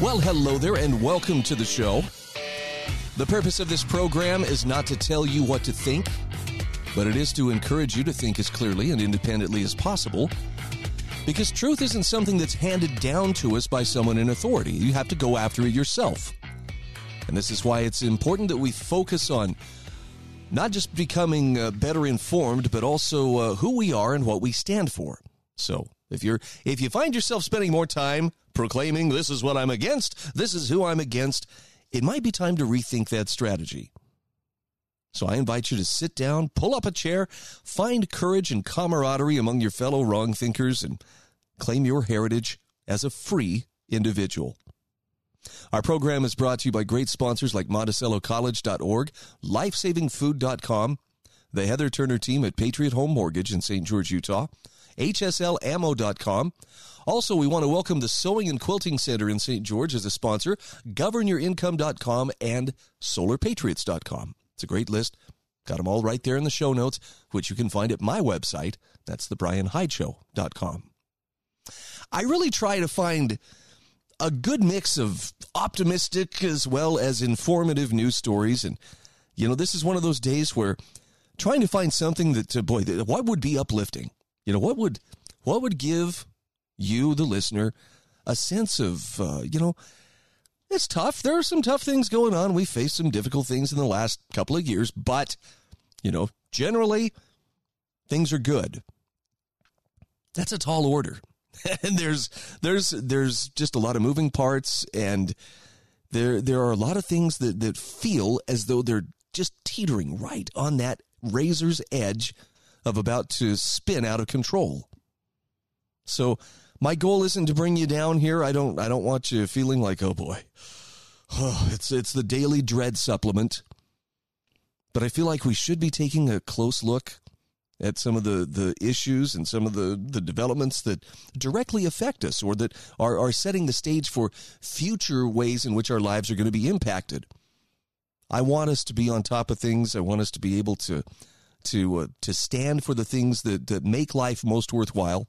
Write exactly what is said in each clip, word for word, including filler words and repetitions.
Well, hello there, and welcome to the show. The purpose of this program is not to tell you what to think, but it is to encourage you to think as clearly and independently as possible, because truth isn't something that's handed down to us by someone in authority. You have to go after it yourself. And this is why it's important that we focus on not just becoming uh, better informed, but also uh, who we are and what we stand for. So if you're if you find yourself spending more time proclaiming, this is what I'm against, this is who I'm against, it might be time to rethink that strategy. So I invite you to sit down, pull up a chair, find courage and camaraderie among your fellow wrong thinkers, and claim your heritage as a free individual. Our program is brought to you by great sponsors like Monticello College dot org, Lifesaving Food dot com, the Heather Turner team at Patriot Home Mortgage in Saint George, Utah, h s l ammo dot com. Also, we want to welcome the Sewing and Quilting Center in Saint George as a sponsor, govern your income dot com and solar patriots dot com. It's a great list. Got them all right there in the show notes, which you can find at my website. That's the bryan hyde show dot com. I really try to find a good mix of optimistic as well as informative news stories. And, you know, this is one of those days where trying to find something that, uh, boy, what would be uplifting? You know, what would what would give you, the listener, a sense of, uh, you know, it's tough. There are some tough things going on. We faced some difficult things in the last couple of years, but, you know, generally things are good. That's a tall order. And there's there's there's just a lot of moving parts, and there there are a lot of things that, that feel as though they're just teetering right on that razor's edge of about to spin out of control. So my goal isn't to bring you down here. I don't I don't want you feeling like, oh boy, oh, it's it's the Daily Dread supplement. But I feel like we should be taking a close look at some of the, the issues and some of the, the developments that directly affect us, or that are, are setting the stage for future ways in which our lives are going to be impacted. I want us to be on top of things. I want us to be able to to uh, to stand for the things that, that make life most worthwhile.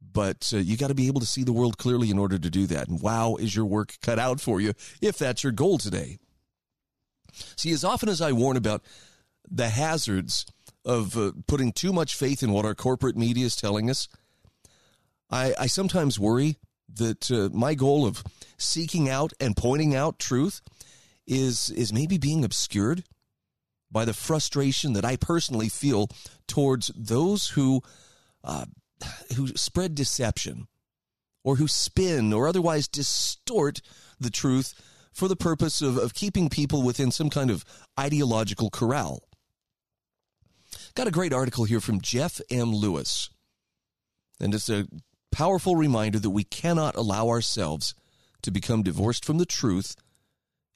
But uh, you got to be able to see the world clearly in order to do that. And wow, is your work cut out for you if that's your goal today. See, as often as I warn about the hazards of uh, putting too much faith in what our corporate media is telling us, I, I sometimes worry that uh, my goal of seeking out and pointing out truth is is maybe being obscured by the frustration that I personally feel towards those who uh, who spread deception, or who spin or otherwise distort the truth for the purpose of, of keeping people within some kind of ideological corral. Got a great article here from Jeff M. Lewis, and it's a powerful reminder that we cannot allow ourselves to become divorced from the truth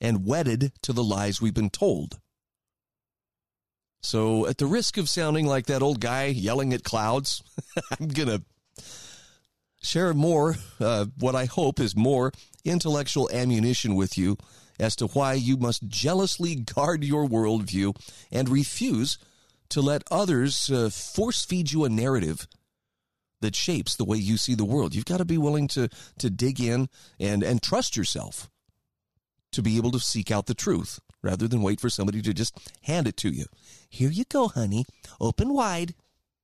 and wedded to the lies we've been told. So at the risk of sounding like that old guy yelling at clouds, I'm going to share more, uh, what I hope is more intellectual ammunition with you as to why you must jealously guard your worldview and refuse to let others uh, force feed you a narrative that shapes the way you see the world. You've got to be willing to, to dig in and, and trust yourself to be able to seek out the truth, rather than wait for somebody to just hand it to you. Here you go, honey. Open wide.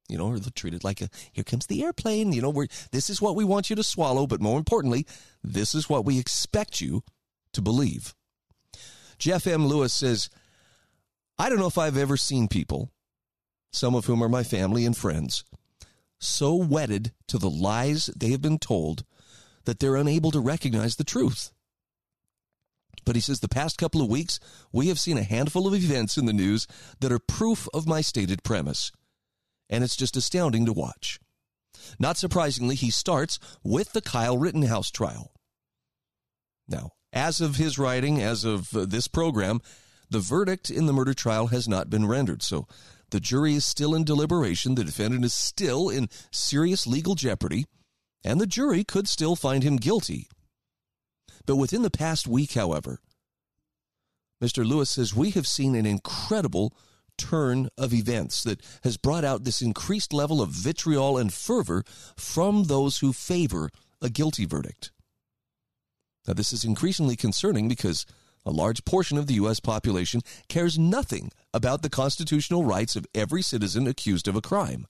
You know, or they'll treat it like a, here comes the airplane. You know, we're, this is what we want you to swallow, but more importantly, this is what we expect you to believe. Jeff M. Lewis says, I don't know if I've ever seen people, some of whom are my family and friends, so wedded to the lies they have been told that they're unable to recognize the truth. But he says the past couple of weeks, we have seen a handful of events in the news that are proof of my stated premise. And it's just astounding to watch. Not surprisingly, he starts with the Kyle Rittenhouse trial. Now, As of his writing, as of this program, the verdict in the murder trial has not been rendered. So the jury is still in deliberation. The defendant is still in serious legal jeopardy, and the jury could still find him guilty. But within the past week, however, Mister Lewis says we have seen an incredible turn of events that has brought out this increased level of vitriol and fervor from those who favor a guilty verdict. Now, this is increasingly concerning because a large portion of the U S population cares nothing about the constitutional rights of every citizen accused of a crime,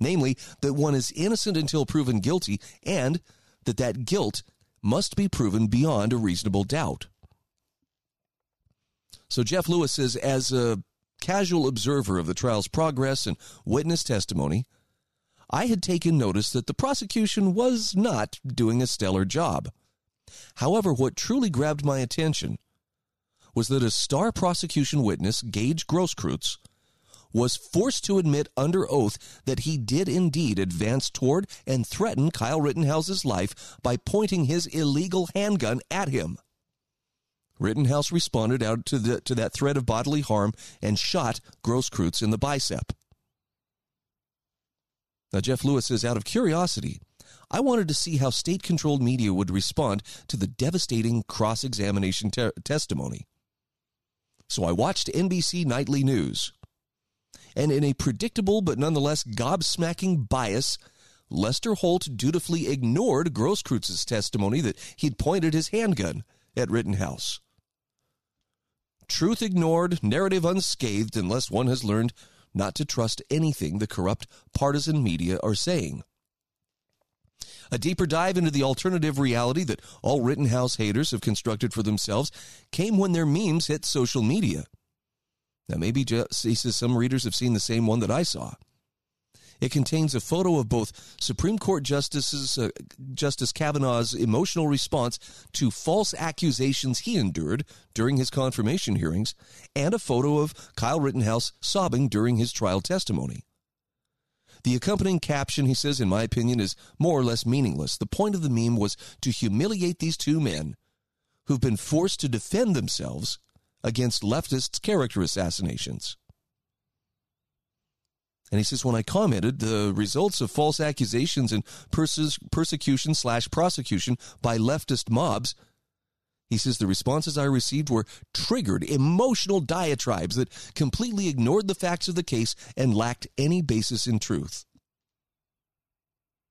namely that one is innocent until proven guilty and that that guilt must be proven beyond a reasonable doubt. So Jeff Lewis says, as a casual observer of the trial's progress and witness testimony, I had taken notice that the prosecution was not doing a stellar job. However, what truly grabbed my attention was that a star prosecution witness, Gage Grosskreutz, was forced to admit under oath that he did indeed advance toward and threaten Kyle Rittenhouse's life by pointing his illegal handgun at him. Rittenhouse responded out to, the, to that threat of bodily harm and shot Grosskreutz in the bicep. Now, Jeff Lewis says, out of curiosity, I wanted to see how state-controlled media would respond to the devastating cross-examination ter- testimony. So I watched N B C Nightly News. And in a predictable but nonetheless gobsmacking bias, Lester Holt dutifully ignored Grosskrutz's testimony that he'd pointed his handgun at Rittenhouse. Truth ignored, narrative unscathed, unless one has learned not to trust anything the corrupt partisan media are saying. A deeper dive into the alternative reality that all Rittenhouse haters have constructed for themselves came when their memes hit social media. Now, maybe just, he says some readers have seen the same one that I saw. It contains a photo of both Supreme Court Justices, uh, Justice Kavanaugh's emotional response to false accusations he endured during his confirmation hearings and a photo of Kyle Rittenhouse sobbing during his trial testimony. The accompanying caption, he says, in my opinion, is more or less meaningless. The point of the meme was to humiliate these two men who've been forced to defend themselves against leftists' character assassinations. And he says, when I commented, the results of false accusations and perse- persecution slash prosecution by leftist mobs, he says, the responses I received were triggered, emotional diatribes that completely ignored the facts of the case and lacked any basis in truth.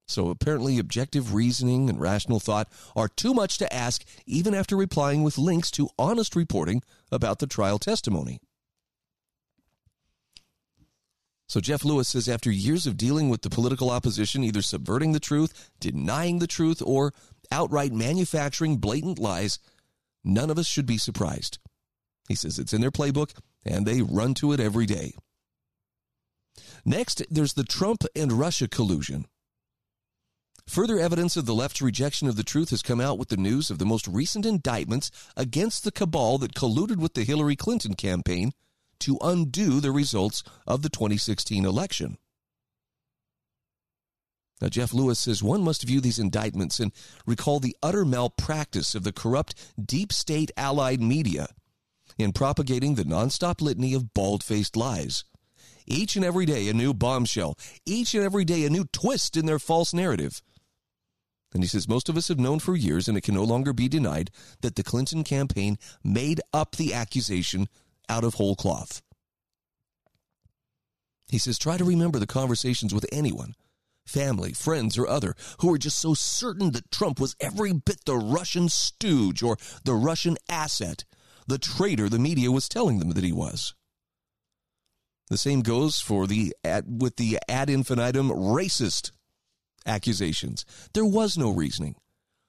So apparently objective reasoning and rational thought are too much to ask, even after replying with links to honest reporting about the trial testimony. So Jeff Lewis says, after years of dealing with the political opposition, either subverting the truth, denying the truth, or outright manufacturing blatant lies, none of us should be surprised. He says it's in their playbook, and they run to it every day. Next, there's the Trump and Russia collusion. Further evidence of the left's rejection of the truth has come out with the news of the most recent indictments against the cabal that colluded with the Hillary Clinton campaign to undo the results of the twenty sixteen election. Now, Jeff Lewis says one must view these indictments and recall the utter malpractice of the corrupt deep state allied media in propagating the nonstop litany of bald-faced lies. Each and every day a new bombshell, each and every day a new twist in their false narrative. And he says most of us have known for years, and it can no longer be denied, that the Clinton campaign made up the accusation out of whole cloth. He says, try to remember the conversations with anyone, family, friends, or other, who are just so certain that Trump was every bit the Russian stooge or the Russian asset, the traitor the media was telling them that he was. The same goes for the ad, with the ad infinitum racist accusations. There was no reasoning.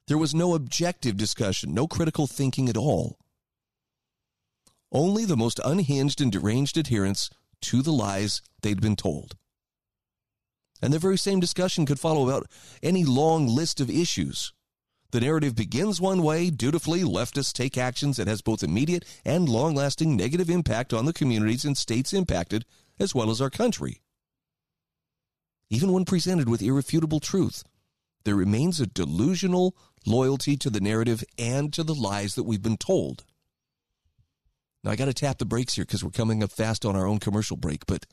There was no objective discussion, no critical thinking at all. Only the most unhinged and deranged adherence to the lies they'd been told. And the very same discussion could follow about any long list of issues. The narrative begins one way, dutifully leftists take actions that has both immediate and long-lasting negative impact on the communities and states impacted, as well as our country. Even when presented with irrefutable truth, there remains a delusional loyalty to the narrative and to the lies that we've been told. Now, I got to tap the brakes here because we're coming up fast on our own commercial break, but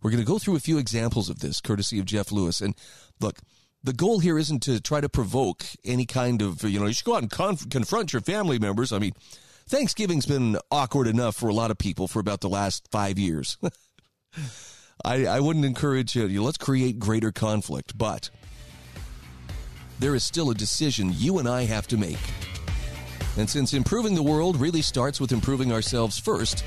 we're going to go through a few examples of this, courtesy of Jeff Lewis. And look, the goal here isn't to try to provoke any kind of, you know, you should go out and conf- confront your family members. I mean, Thanksgiving's been awkward enough for a lot of people for about the last five years. I, I wouldn't encourage you, you know, let's create greater conflict, but there is still a decision you and I have to make. And since improving the world really starts with improving ourselves first,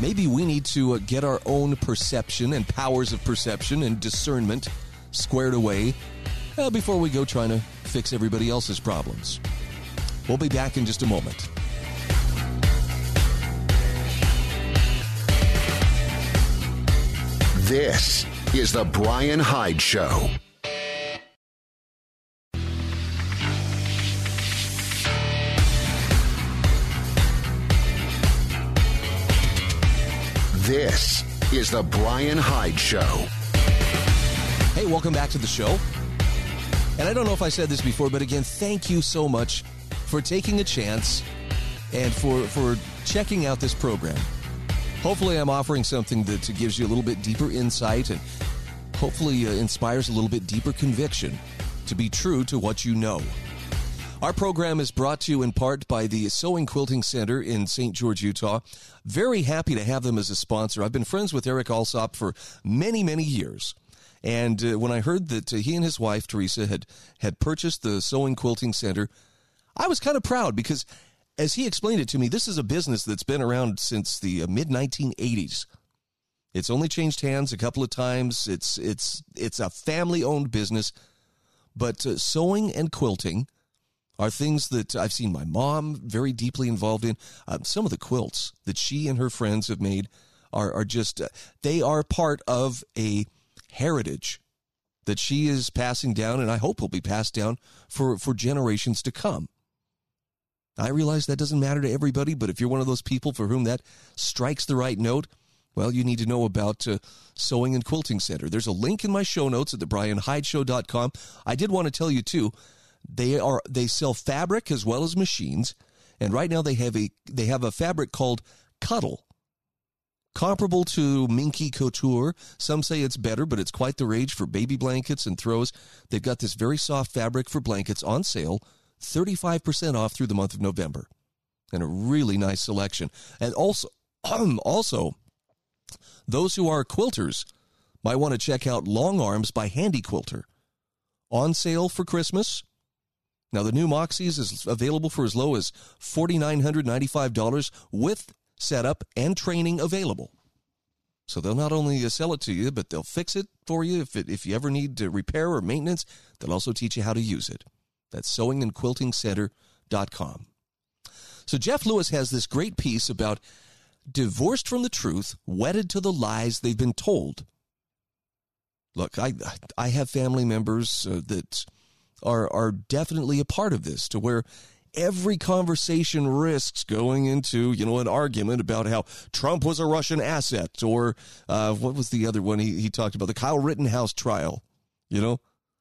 maybe we need to get our own perception and powers of perception and discernment squared away uh, before we go trying to fix everybody else's problems. We'll be back in just a moment. This is The Bryan Hyde Show. This is The Bryan Hyde Show. Hey, welcome back to the show. And I don't know if I said this before, but again, thank you so much for taking a chance and for, for checking out this program. Hopefully, I'm offering something that gives you a little bit deeper insight and hopefully uh, inspires a little bit deeper conviction to be true to what you know. Our program is brought to you in part by the Sewing Quilting Center in Saint George, Utah. Very happy to have them as a sponsor. I've been friends with Eric Alsop for many, many years. And uh, when I heard that uh, he and his wife, Teresa, had, had purchased the Sewing Quilting Center, I was kind of proud because, as he explained it to me, this is a business that's been around since the uh, mid nineteen eighties. It's only changed hands a couple of times. It's, it's, it's a family-owned business. But uh, sewing and quilting are things that I've seen my mom very deeply involved in. Uh, some of the quilts that she and her friends have made are, are just, uh, they are part of a heritage that she is passing down, and I hope will be passed down for, for generations to come. I realize that doesn't matter to everybody, but if you're one of those people for whom that strikes the right note, well, you need to know about uh, Sewing and Quilting Center. There's a link in my show notes at the bryan hyde show dot com. I did want to tell you, too, They are they sell fabric as well as machines, and right now they have a they have a fabric called Cuddle, comparable to Minky Couture. Some say it's better, but it's quite the rage for baby blankets and throws. They've got this very soft fabric for blankets on sale, thirty-five percent off through the month of November, and a really nice selection. And also, also, those who are quilters might want to check out Long Arms by Handy Quilter, on sale for Christmas. Now, the new Moxies is available for as low as four thousand nine hundred ninety-five dollars with setup and training available. So they'll not only sell it to you, but they'll fix it for you if, it, if you ever need to repair or maintenance. They'll also teach you how to use it. That's sewing and quilting center dot com. So Jeff Lewis has this great piece about divorced from the truth, wedded to the lies they've been told. Look, I I have family members uh, that... Are, are definitely a part of this, to where every conversation risks going into, you know, an argument about how Trump was a Russian asset, or uh, what was the other one he, he talked about, the Kyle Rittenhouse trial, you know?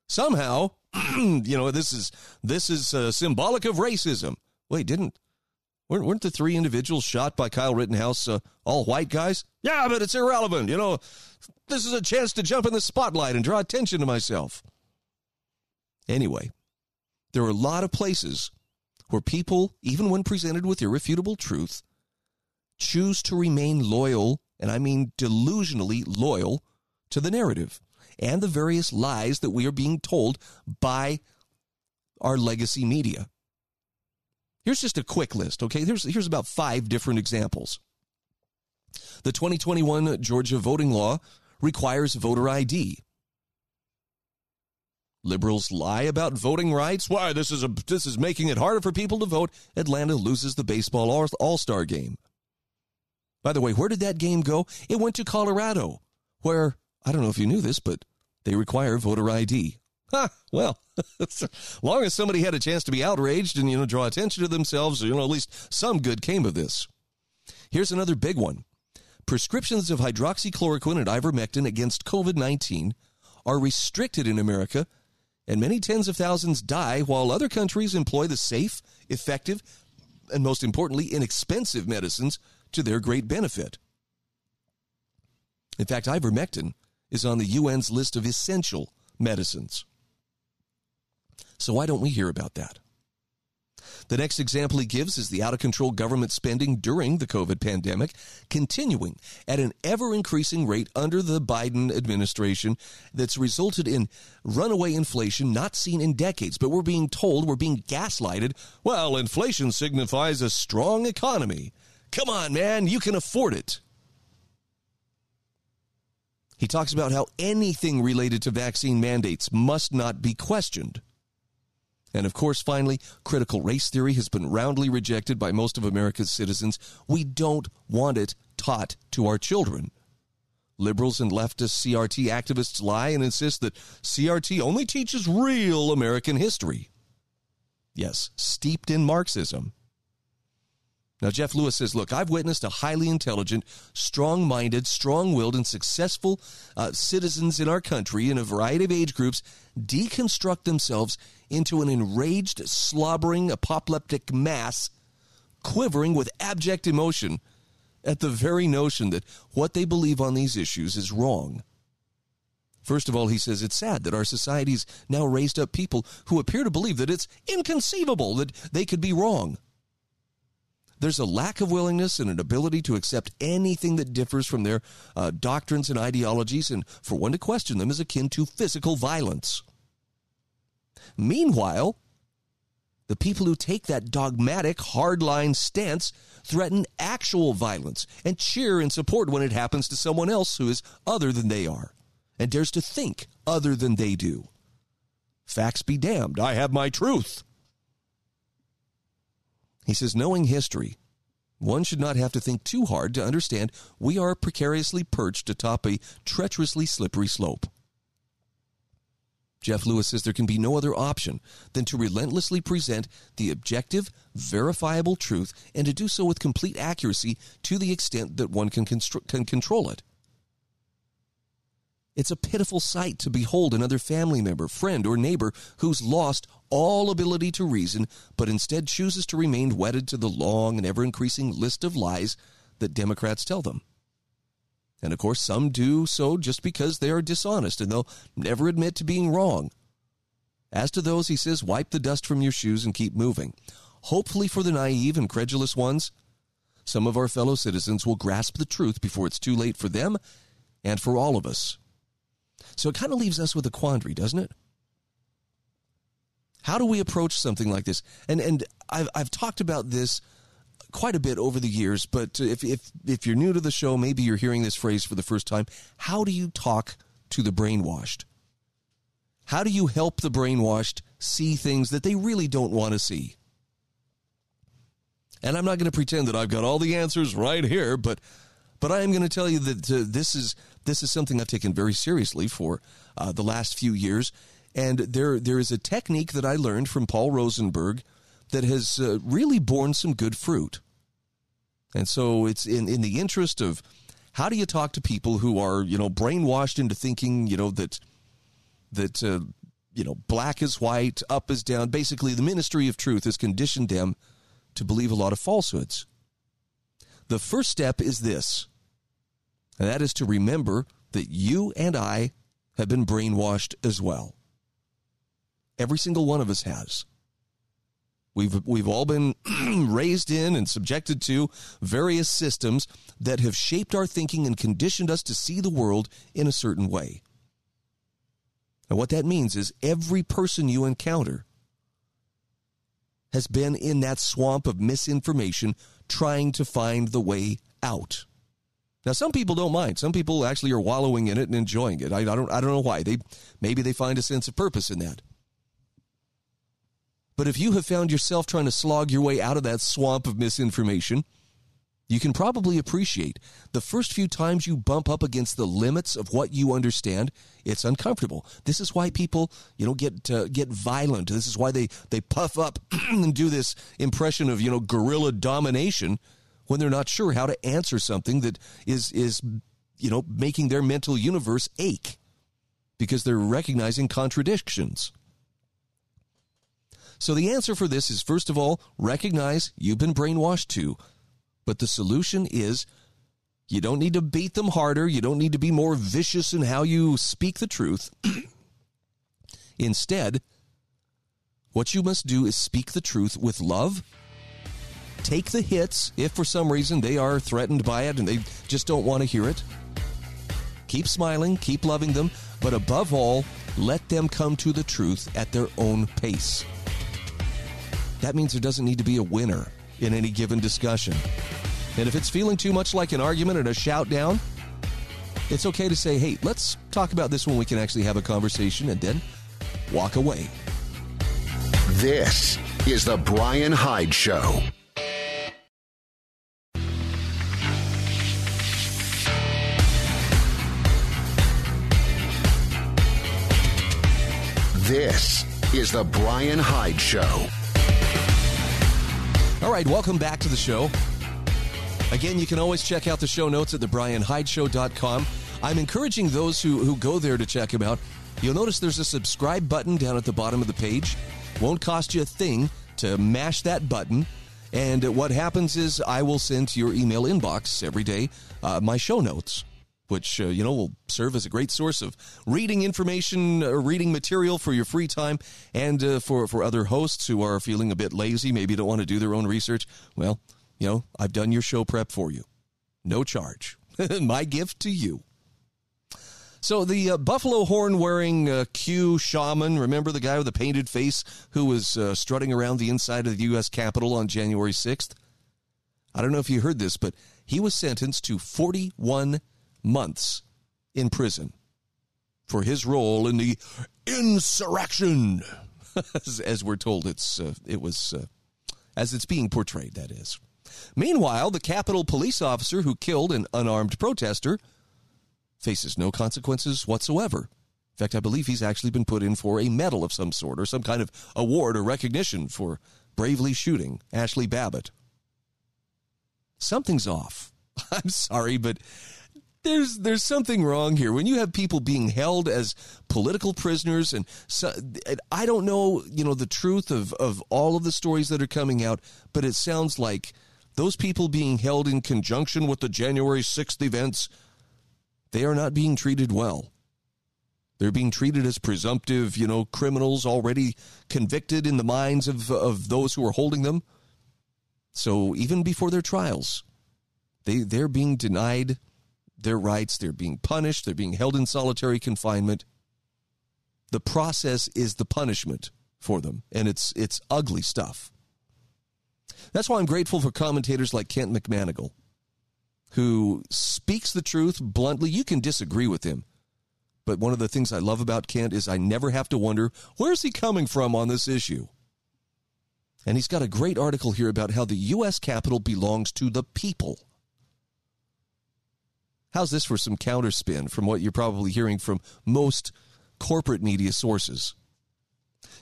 Somehow, you know, this is this is uh, symbolic of racism. Wait, didn't, weren't, weren't the three individuals shot by Kyle Rittenhouse uh, all white guys? Yeah, but it's irrelevant, you know. This is a chance to jump in the spotlight and draw attention to myself. Anyway, there are a lot of places where people, even when presented with irrefutable truth, choose to remain loyal, and I mean delusionally loyal, to the narrative and the various lies that we are being told by our legacy media. Here's just a quick list, okay? Here's, here's about five different examples. The twenty twenty-one Georgia voting law requires voter I D. Liberals lie about voting rights. Why, this is a this is making it harder for people to vote. Atlanta loses the baseball All-Star game. By the way, where did that game go? It went to Colorado, where, I don't know if you knew this, but they require voter I D. Ha, well, as long as somebody had a chance to be outraged and, you know, draw attention to themselves, you know, at least some good came of this. Here's another big one. Prescriptions of hydroxychloroquine and ivermectin against covid nineteen are restricted in America, and many tens of thousands die while other countries employ the safe, effective, and most importantly, inexpensive medicines to their great benefit. In fact, ivermectin is on the U N's list of essential medicines. So why don't we hear about that? The next example he gives is the out-of-control government spending during the COVID pandemic, continuing at an ever-increasing rate under the Biden administration that's resulted in runaway inflation not seen in decades. But we're being told, we're being gaslighted, well, inflation signifies a strong economy. Come on, man, you can afford it. He talks about how anything related to vaccine mandates must not be questioned. And, of course, finally, critical race theory has been roundly rejected by most of America's citizens. We don't want it taught to our children. Liberals and leftist C R T activists lie and insist that C R T only teaches real American history. Yes, steeped in Marxism. Now, Jeff Lewis says, look, I've witnessed a highly intelligent, strong-minded, strong-willed, and successful uh, citizens in our country in a variety of age groups deconstruct themselves into an enraged, slobbering, apoplectic mass, quivering with abject emotion at the very notion that what they believe on these issues is wrong. First of all, he says it's sad that our society's now raised up people who appear to believe that it's inconceivable that they could be wrong. There's a lack of willingness and an ability to accept anything that differs from their uh, doctrines and ideologies, and for one to question them is akin to physical violence. Meanwhile, the people who take that dogmatic, hardline stance threaten actual violence and cheer and support when it happens to someone else who is other than they are and dares to think other than they do. Facts be damned, I have my truth. He says, knowing history, one should not have to think too hard to understand we are precariously perched atop a treacherously slippery slope. Jeff Lewis says there can be no other option than to relentlessly present the objective, verifiable truth and to do so with complete accuracy to the extent that one can, constr- can control it. It's a pitiful sight to behold another family member, friend, or neighbor who's lost all ability to reason, but instead chooses to remain wedded to the long and ever-increasing list of lies that Democrats tell them. And, of course, some do so just because they are dishonest, and they'll never admit to being wrong. As to those, he says, wipe the dust from your shoes and keep moving. Hopefully for the naive and credulous ones, some of our fellow citizens will grasp the truth before it's too late for them and for all of us. So it kind of leaves us with a quandary, doesn't it? How do we approach something like this? And and I've I've talked about this quite a bit over the years, but if if if you're new to the show, maybe you're hearing this phrase for the first time. How do you talk to the brainwashed? How do you help the brainwashed see things that they really don't want to see? And I'm not going to pretend that I've got all the answers right here, but but I am going to tell you that uh, this is this is something I've taken very seriously for uh, the last few years. And there there is a technique that I learned from Paul Rosenberg that has uh, really borne some good fruit. And so it's in, in the interest of how do you talk to people who are, you know, brainwashed into thinking, you know, that, that uh, you know, black is white, up is down. Basically, the ministry of truth has conditioned them to believe a lot of falsehoods. The first step is this. And that is to remember that you and I have been brainwashed as well. Every single one of us has. We've we've all been raised in and subjected to various systems that have shaped our thinking and conditioned us to see the world in a certain way. And what that means is every person you encounter has been in that swamp of misinformation trying to find the way out. Now, some people don't mind. Some people actually are wallowing in it and enjoying it. I, I don't I don't know why. They maybe they find a sense of purpose in that. But if you have found yourself trying to slog your way out of that swamp of misinformation, you can probably appreciate the first few times you bump up against the limits of what you understand, it's uncomfortable. This is why people, you know, get uh, get violent. This is why they, they puff up and do this impression of, you know, guerrilla domination when they're not sure how to answer something that is, is, you know, making their mental universe ache because they're recognizing contradictions. So the answer for this is, first of all, recognize you've been brainwashed too. But the solution is you don't need to beat them harder. You don't need to be more vicious in how you speak the truth. Instead, what you must do is speak the truth with love. Take the hits if for some reason they are threatened by it and they just don't want to hear it. Keep smiling, keep loving them, but above all, let them come to the truth at their own pace. That means there doesn't need to be a winner in any given discussion. And if it's feeling too much like an argument and a shout down, it's okay to say, hey, let's talk about this when we can actually have a conversation, and then walk away. This is The Bryan Hyde Show. This is The Bryan Hyde Show. All right, welcome back to the show. Again, you can always check out the show notes at the bryan hyde show dot com. I'm encouraging those who, who go there to check them out. You'll notice there's a subscribe button down at the bottom of the page. Won't cost you a thing to mash that button. And what happens is I will send to your email inbox every day uh, my show notes, which, uh, you know, will serve as a great source of reading information, uh, reading material for your free time, and uh, for, for other hosts who are feeling a bit lazy, maybe don't want to do their own research. Well, you know, I've done your show prep for you. No charge. My gift to you. So the uh, buffalo horn-wearing uh, Q shaman, remember the guy with the painted face who was uh, strutting around the inside of the U S Capitol on January sixth? I don't know if you heard this, but he was sentenced to forty-one months in prison for his role in the insurrection, as, as we're told it's uh, it was uh, as it's being portrayed, that is. Meanwhile, the Capitol police officer who killed an unarmed protester faces no consequences whatsoever. In fact, I believe he's actually been put in for a medal of some sort or some kind of award or recognition for bravely shooting Ashley Babbitt. Something's off. I'm sorry, but There's there's something wrong here. When you have people being held as political prisoners, and, so, and I don't know, you know, the truth of, of all of the stories that are coming out, but it sounds like those people being held in conjunction with the January sixth events, they are not being treated well. They're being treated as presumptive, you know, criminals already convicted in the minds of, of those who are holding them. So even before their trials, they, they're being denied their rights, they're being punished, they're being held in solitary confinement. The process is the punishment for them, and it's it's ugly stuff. That's why I'm grateful for commentators like Kent McManigal, who speaks the truth bluntly. You can disagree with him, but one of the things I love about Kent is I never have to wonder, where's he coming from on this issue? And he's got a great article here about how the U S Capitol belongs to the people. How's this for some counterspin from what you're probably hearing from most corporate media sources?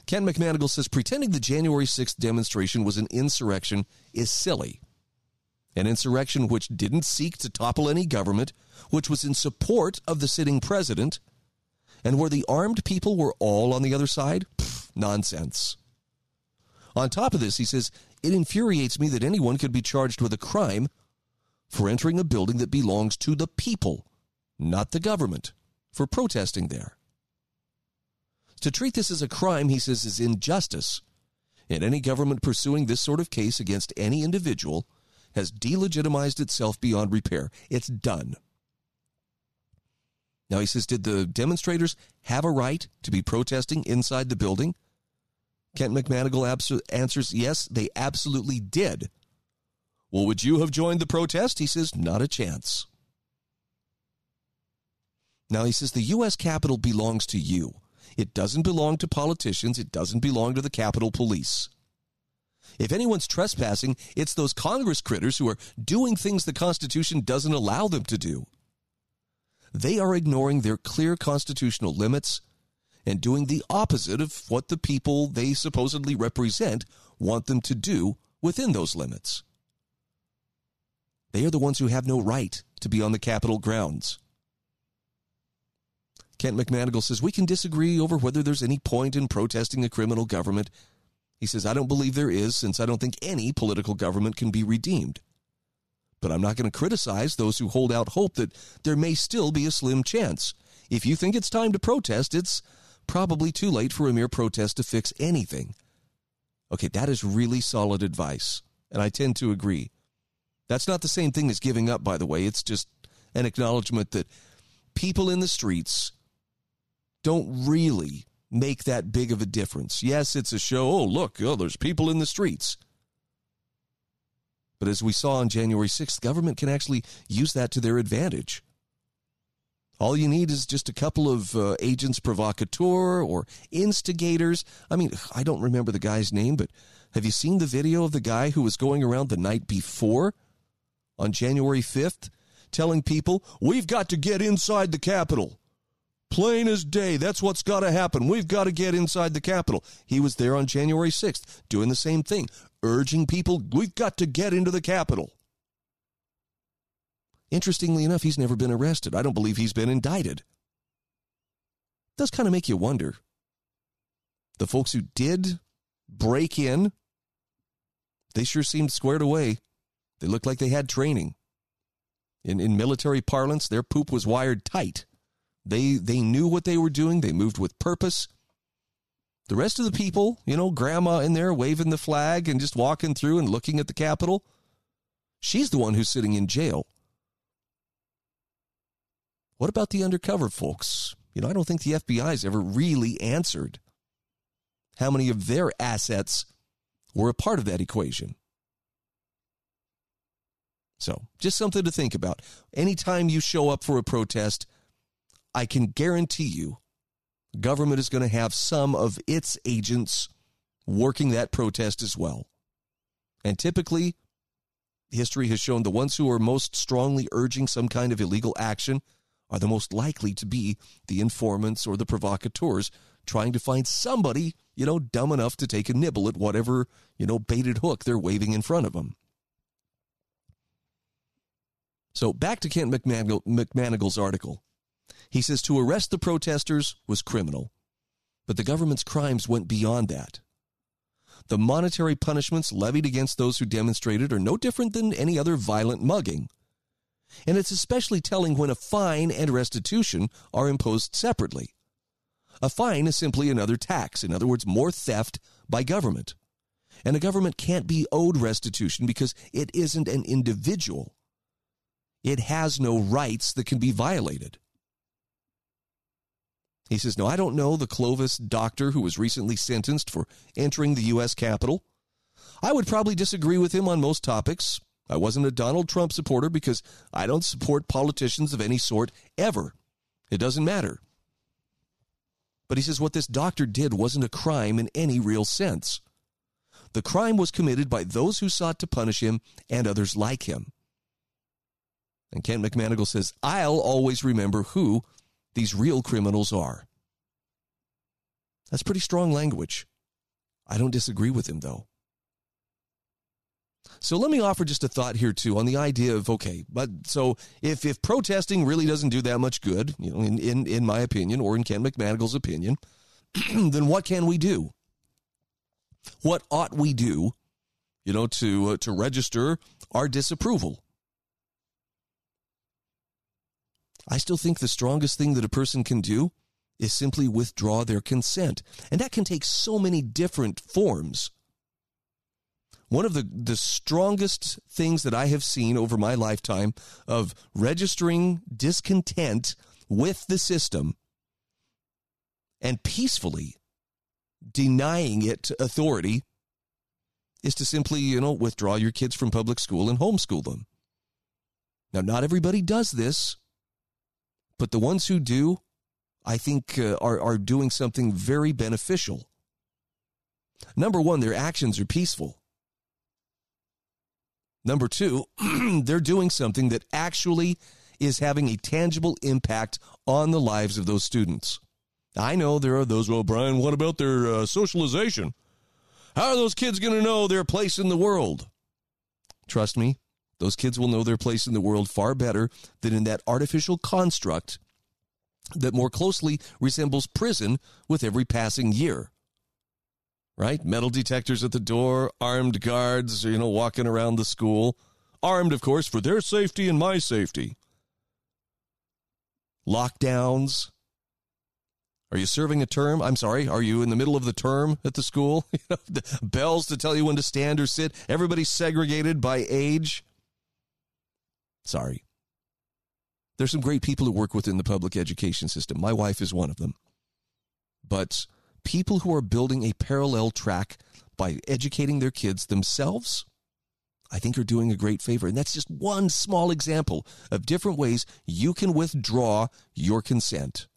Ken McManigal says, pretending the January sixth demonstration was an insurrection is silly. An insurrection which didn't seek to topple any government, which was in support of the sitting president, and where the armed people were all on the other side? Pfft, nonsense. On top of this, he says, it infuriates me that anyone could be charged with a crime for entering a building that belongs to the people, not the government, for protesting there. To treat this as a crime, he says, is injustice, and any government pursuing this sort of case against any individual has delegitimized itself beyond repair. It's done. Now, he says, did the demonstrators have a right to be protesting inside the building? Kent McManigal abs- answers, yes, they absolutely did. Well, would you have joined the protest? He says, not a chance. Now, he says, the U S Capitol belongs to you. It doesn't belong to politicians. It doesn't belong to the Capitol Police. If anyone's trespassing, it's those Congress critters who are doing things the Constitution doesn't allow them to do. They are ignoring their clear constitutional limits and doing the opposite of what the people they supposedly represent want them to do within those limits. They are the ones who have no right to be on the Capitol grounds. Kent McManigal says, we can disagree over whether there's any point in protesting a criminal government. He says, I don't believe there is, since I don't think any political government can be redeemed. But I'm not going to criticize those who hold out hope that there may still be a slim chance. If you think it's time to protest, it's probably too late for a mere protest to fix anything. Okay, that is really solid advice, and I tend to agree. That's not the same thing as giving up, by the way. It's just an acknowledgement that people in the streets don't really make that big of a difference. Yes, it's a show. Oh, look, oh, there's people in the streets. But as we saw on January sixth, government can actually use that to their advantage. All you need is just a couple of uh, agents provocateur or instigators. I mean, I don't remember the guy's name, but have you seen the video of the guy who was going around the night before on January fifth telling people, we've got to get inside the Capitol? Plain as day, that's what's got to happen. We've got to get inside the Capitol. He was there on January sixth doing the same thing, urging people, we've got to get into the Capitol. Interestingly enough, he's never been arrested. I don't believe he's been indicted. It does kind of make you wonder. The folks who did break in, they sure seemed squared away. They looked like they had training. In, in military parlance, their poop was wired tight. They they knew what they were doing. They moved with purpose. The rest of the people, you know, Grandma in there waving the flag and just walking through and looking at the Capitol, she's the one who's sitting in jail. What about the undercover folks? You know, I don't think the F B I's ever really answered how many of their assets were a part of that equation. So, just something to think about. Anytime you show up for a protest, I can guarantee you government is going to have some of its agents working that protest as well. And typically, history has shown the ones who are most strongly urging some kind of illegal action are the most likely to be the informants or the provocateurs trying to find somebody, you know, dumb enough to take a nibble at whatever, you know, baited hook they're waving in front of them. So back to Kent McManigal, McManigal's article. He says to arrest the protesters was criminal, but the government's crimes went beyond that. The monetary punishments levied against those who demonstrated are no different than any other violent mugging. And it's especially telling when a fine and restitution are imposed separately. A fine is simply another tax, in other words, more theft by government. And a government can't be owed restitution because it isn't an individual. It has no rights that can be violated. He says, no, I don't know the Clovis doctor who was recently sentenced for entering the U S Capitol. I would probably disagree with him on most topics. I wasn't a Donald Trump supporter because I don't support politicians of any sort ever. It doesn't matter. But he says what this doctor did wasn't a crime in any real sense. The crime was committed by those who sought to punish him and others like him. And Kent McManigal says, I'll always remember who these real criminals are. That's pretty strong language. I don't disagree with him, though. So let me offer just a thought here, too, on the idea of, okay, but so if, if protesting really doesn't do that much good, you know, in, in, in my opinion, or in Ken McManigal's opinion, then what can we do? What ought we do, you know, to uh, to register our disapproval? I still think the strongest thing that a person can do is simply withdraw their consent. And that can take so many different forms. One of the, the strongest things that I have seen over my lifetime of registering discontent with the system and peacefully denying it authority is to simply, you know, withdraw your kids from public school and homeschool them. Now, not everybody does this. But the ones who do, I think, uh, are, are doing something very beneficial. Number one, their actions are peaceful. Number two, they're doing something that actually is having a tangible impact on the lives of those students. I know there are those, well, Brian, what about their uh, socialization? How are those kids going to know their place in the world? Trust me. Those kids will know their place in the world far better than in that artificial construct that more closely resembles prison with every passing year. Right? Metal detectors at the door, armed guards, you know, walking around the school. Armed, of course, for their safety and my safety. Lockdowns. Are you serving a term? I'm sorry, are you in the middle of the term at the school? You know, the bells to tell you when to stand or sit. Everybody's segregated by age. Sorry. There's some great people who work within the public education system. My wife is one of them. But people who are building a parallel track by educating their kids themselves, I think are doing a great favor. And that's just one small example of different ways you can withdraw your consent.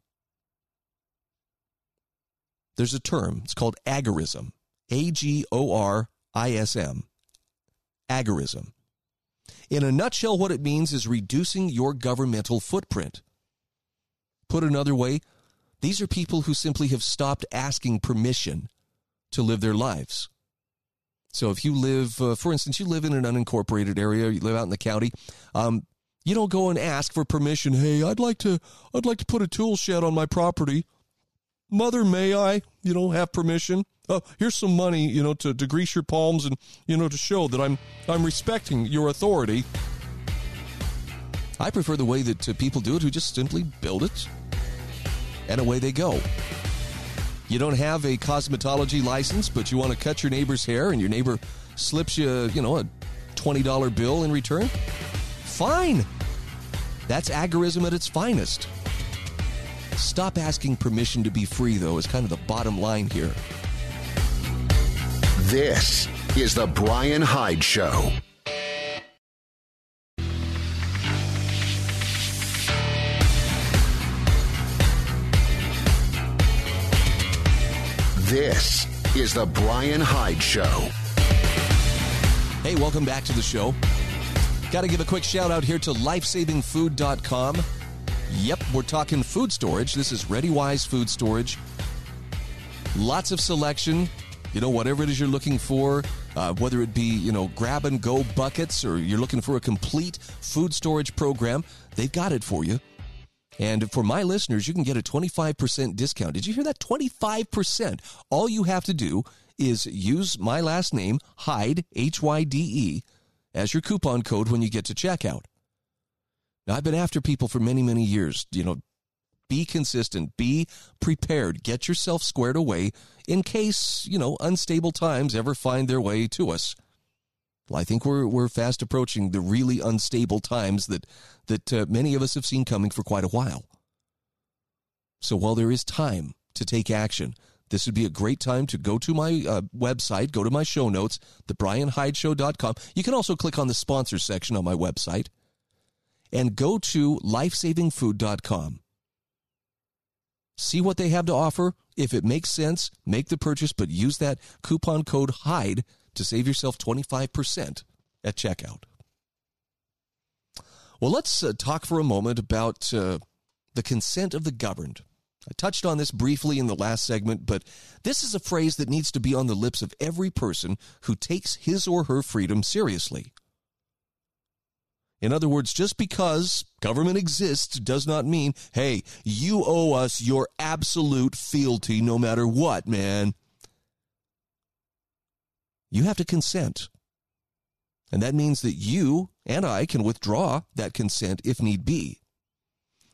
There's a term. It's called agorism. A G O R I S M. Agorism. In a nutshell, what it means is reducing your governmental footprint. Put another way, these are people who simply have stopped asking permission to live their lives. So if you live, uh, for instance, you live in an unincorporated area, you live out in the county, um, you don't go and ask for permission. Hey, I'd like to, I'd like to put a tool shed on my property. Mother, may I, you know, have permission? Oh, here's some money, you know, to, to grease your palms and, you know, to show that I'm I'm respecting your authority. I prefer the way that uh, people do it who just simply build it, and away they go. You don't have a cosmetology license, but you want to cut your neighbor's hair, and your neighbor slips you, you know, a twenty dollar bill in return? Fine. That's agorism at its finest. Stop asking permission to be free, though, is kind of the bottom line here. This is The Bryan Hyde Show. This is The Bryan Hyde Show. Hey, welcome back to the show. Got to give a quick shout out here to Lifesaving Food dot com. Yep, we're talking food storage. This is ReadyWise Food Storage. Lots of selection. You know, whatever it is you're looking for, uh, whether it be, you know, grab-and-go buckets or you're looking for a complete food storage program, they've got it for you. And for my listeners, you can get a twenty-five percent discount. Did you hear that? twenty-five percent. All you have to do is use my last name, Hyde, H Y D E, as your coupon code when you get to checkout. Now, I've been after people for many, many years. You know, be consistent, be prepared, get yourself squared away in case, you know, unstable times ever find their way to us. Well, I think we're we're fast approaching the really unstable times that, that uh, many of us have seen coming for quite a while. So while there is time to take action, this would be a great time to go to my uh, website, go to my show notes, the bryan hyde show dot com. You can also click on the sponsors section on my website. And go to lifesaving food dot com. See what they have to offer. If it makes sense, make the purchase, but use that coupon code HYDE to save yourself twenty-five percent at checkout. Well, let's uh, talk for a moment about uh, the consent of the governed. I touched on this briefly in the last segment, but this is a phrase that needs to be on the lips of every person who takes his or her freedom seriously. In other words, just because government exists does not mean, hey, you owe us your absolute fealty no matter what, man. You have to consent. And that means that you and I can withdraw that consent if need be.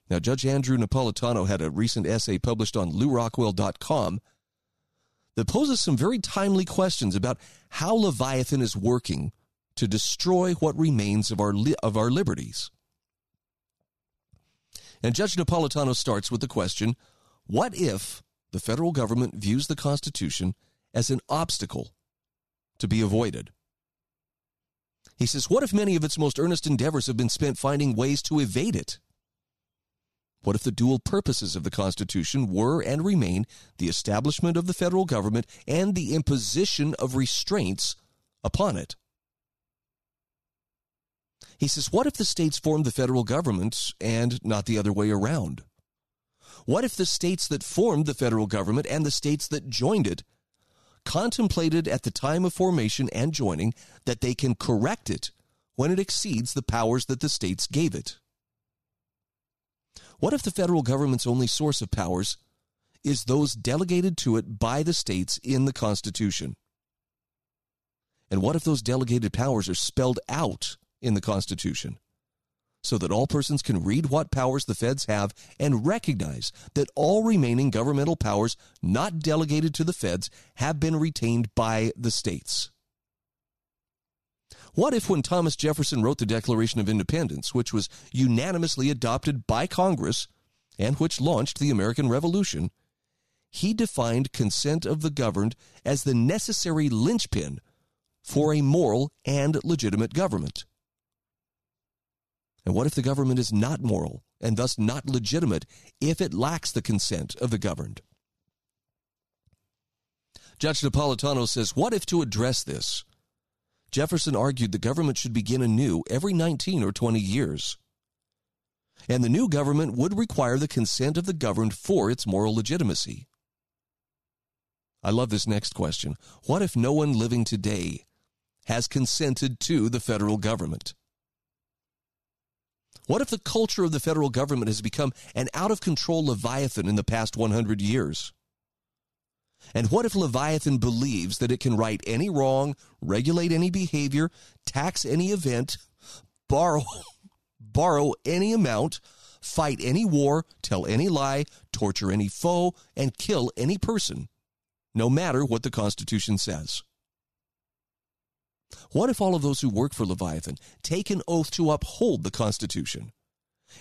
Now, Judge Andrew Napolitano had a recent essay published on lew rockwell dot com that poses some very timely questions about how Leviathan is working to destroy what remains of our li- of our liberties. And Judge Napolitano starts with the question, what if the federal government views the Constitution as an obstacle to be avoided? He says, what if many of its most earnest endeavors have been spent finding ways to evade it? What if the dual purposes of the Constitution were and remain the establishment of the federal government and the imposition of restraints upon it? He says, what if the states formed the federal government and not the other way around? What if the states that formed the federal government and the states that joined it contemplated at the time of formation and joining that they can correct it when it exceeds the powers that the states gave it? What if the federal government's only source of powers is those delegated to it by the states in the Constitution? And what if those delegated powers are spelled out in the Constitution so that all persons can read what powers the feds have and recognize that all remaining governmental powers not delegated to the feds have been retained by the states? What if when Thomas Jefferson wrote the Declaration of Independence, which was unanimously adopted by Congress and which launched the American Revolution, he defined consent of the governed as the necessary linchpin for a moral and legitimate government? And what if the government is not moral and thus not legitimate if it lacks the consent of the governed? Judge Napolitano says, what if to address this, Jefferson argued the government should begin anew every nineteen or twenty years, and the new government would require the consent of the governed for its moral legitimacy? I love this next question. What if no one living today has consented to the federal government? What if the culture of the federal government has become an out-of-control Leviathan in the past one hundred years? And what if Leviathan believes that it can right any wrong, regulate any behavior, tax any event, borrow, borrow any amount, fight any war, tell any lie, torture any foe, and kill any person, no matter what the Constitution says? What if all of those who work for Leviathan take an oath to uphold the Constitution?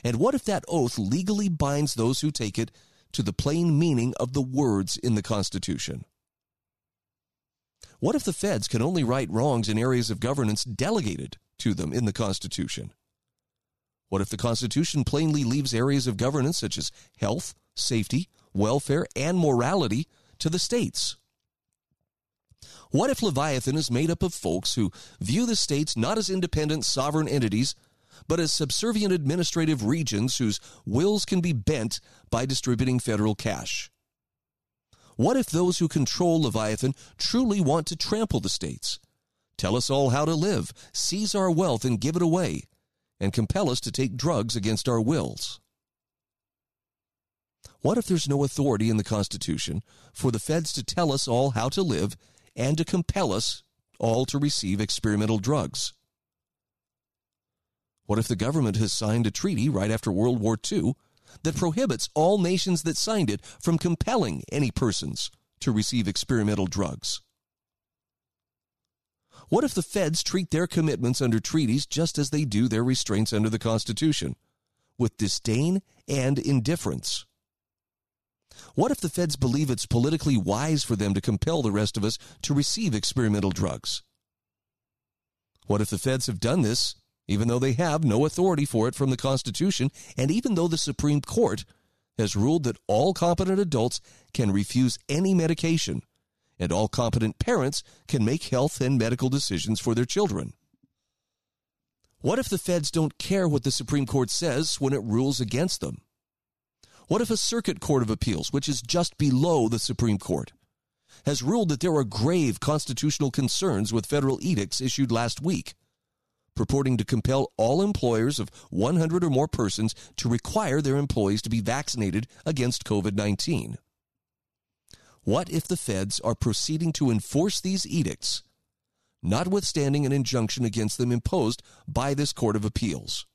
And what if that oath legally binds those who take it to the plain meaning of the words in the Constitution? What if the feds can only right wrongs in areas of governance delegated to them in the Constitution? What if the Constitution plainly leaves areas of governance such as health, safety, welfare, and morality to the states? What if Leviathan is made up of folks who view the states not as independent sovereign entities, but as subservient administrative regions whose wills can be bent by distributing federal cash? What if those who control Leviathan truly want to trample the states, tell us all how to live, seize our wealth and give it away, and compel us to take drugs against our wills? What if there's no authority in the Constitution for the feds to tell us all how to live and to compel us all to receive experimental drugs? What if the government has signed a treaty right after World War Two that prohibits all nations that signed it from compelling any persons to receive experimental drugs? What if the feds treat their commitments under treaties just as they do their restraints under the Constitution, with disdain and indifference? What if the feds believe it's politically wise for them to compel the rest of us to receive experimental drugs? What if the feds have done this, even though they have no authority for it from the Constitution, and even though the Supreme Court has ruled that all competent adults can refuse any medication, and all competent parents can make health and medical decisions for their children? What if the feds don't care what the Supreme Court says when it rules against them? What if a circuit court of appeals, which is just below the Supreme Court, has ruled that there are grave constitutional concerns with federal edicts issued last week, purporting to compel all employers of one hundred or more persons to require their employees to be vaccinated against COVID nineteen? What if the feds are proceeding to enforce these edicts, notwithstanding an injunction against them imposed by this court of appeals?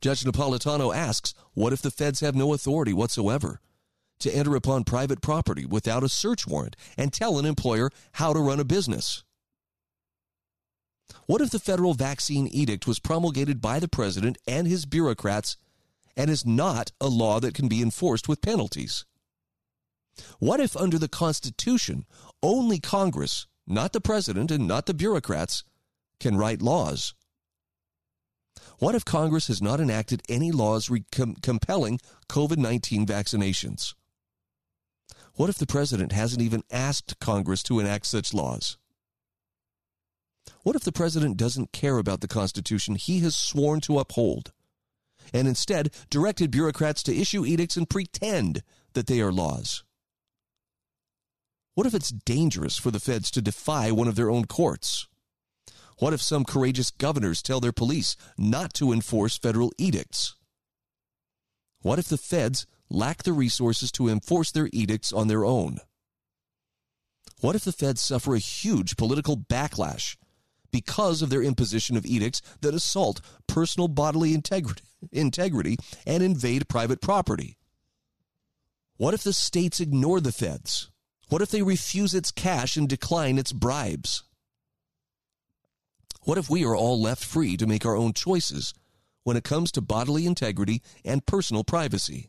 Judge Napolitano asks, what if the feds have no authority whatsoever to enter upon private property without a search warrant and tell an employer how to run a business? What if the federal vaccine edict was promulgated by the president and his bureaucrats and is not a law that can be enforced with penalties? What if under the Constitution, only Congress, not the president and not the bureaucrats, can write laws? What if Congress has not enacted any laws re- com- compelling COVID nineteen vaccinations? What if the president hasn't even asked Congress to enact such laws? What if the president doesn't care about the Constitution he has sworn to uphold, and instead directed bureaucrats to issue edicts and pretend that they are laws? What if it's dangerous for the feds to defy one of their own courts? What if some courageous governors tell their police not to enforce federal edicts? What if the feds lack the resources to enforce their edicts on their own? What if the feds suffer a huge political backlash because of their imposition of edicts that assault personal bodily integrity, integrity and invade private property? What if the states ignore the feds? What if they refuse its cash and decline its bribes? What if we are all left free to make our own choices when it comes to bodily integrity and personal privacy?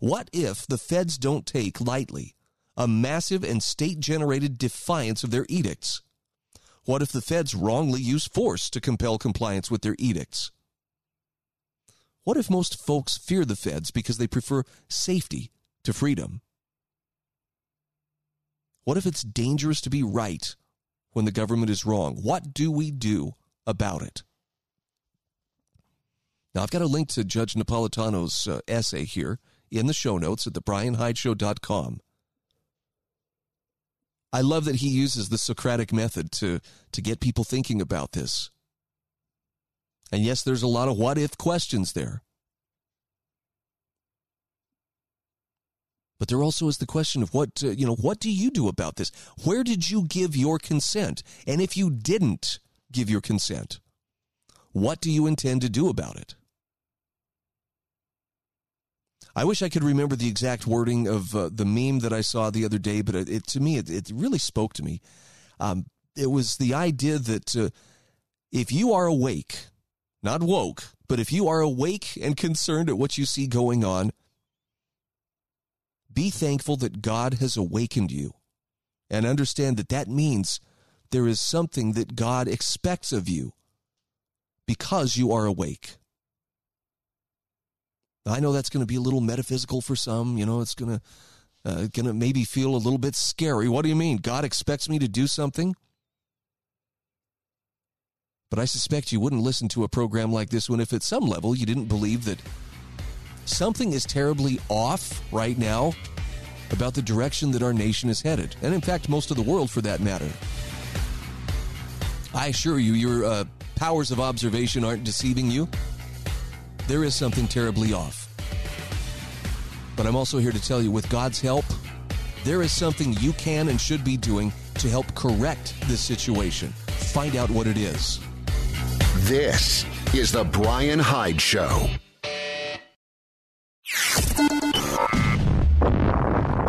What if the feds don't take lightly a massive and state-generated defiance of their edicts? What if the feds wrongly use force to compel compliance with their edicts? What if most folks fear the feds because they prefer safety to freedom? What if it's dangerous to be right when the government is wrong? What do we do about it? Now, I've got a link to Judge Napolitano's uh, essay here in the show notes at the bryan hyde show dot com. I love that he uses the Socratic method to, to get people thinking about this. And yes, there's a lot of what-if questions there. But there also is the question of what, uh, you know, what do you do about this? Where did you give your consent? And if you didn't give your consent, what do you intend to do about it? I wish I could remember the exact wording of uh, the meme that I saw the other day, but it, it to me, it, it really spoke to me. Um, it was the idea that uh, if you are awake, not woke, but if you are awake and concerned at what you see going on, be thankful that God has awakened you, and understand that that means there is something that God expects of you because you are awake. I know that's going to be a little metaphysical for some. You know, it's going to uh, going to maybe feel a little bit scary. What do you mean? God expects me to do something? But I suspect you wouldn't listen to a program like this one if at some level you didn't believe that something is terribly off right now about the direction that our nation is headed. And in fact, most of the world for that matter. I assure you, your uh, powers of observation aren't deceiving you. There is something terribly off. But I'm also here to tell you, with God's help, there is something you can and should be doing to help correct this situation. Find out what it is. This is The Bryan Hyde Show.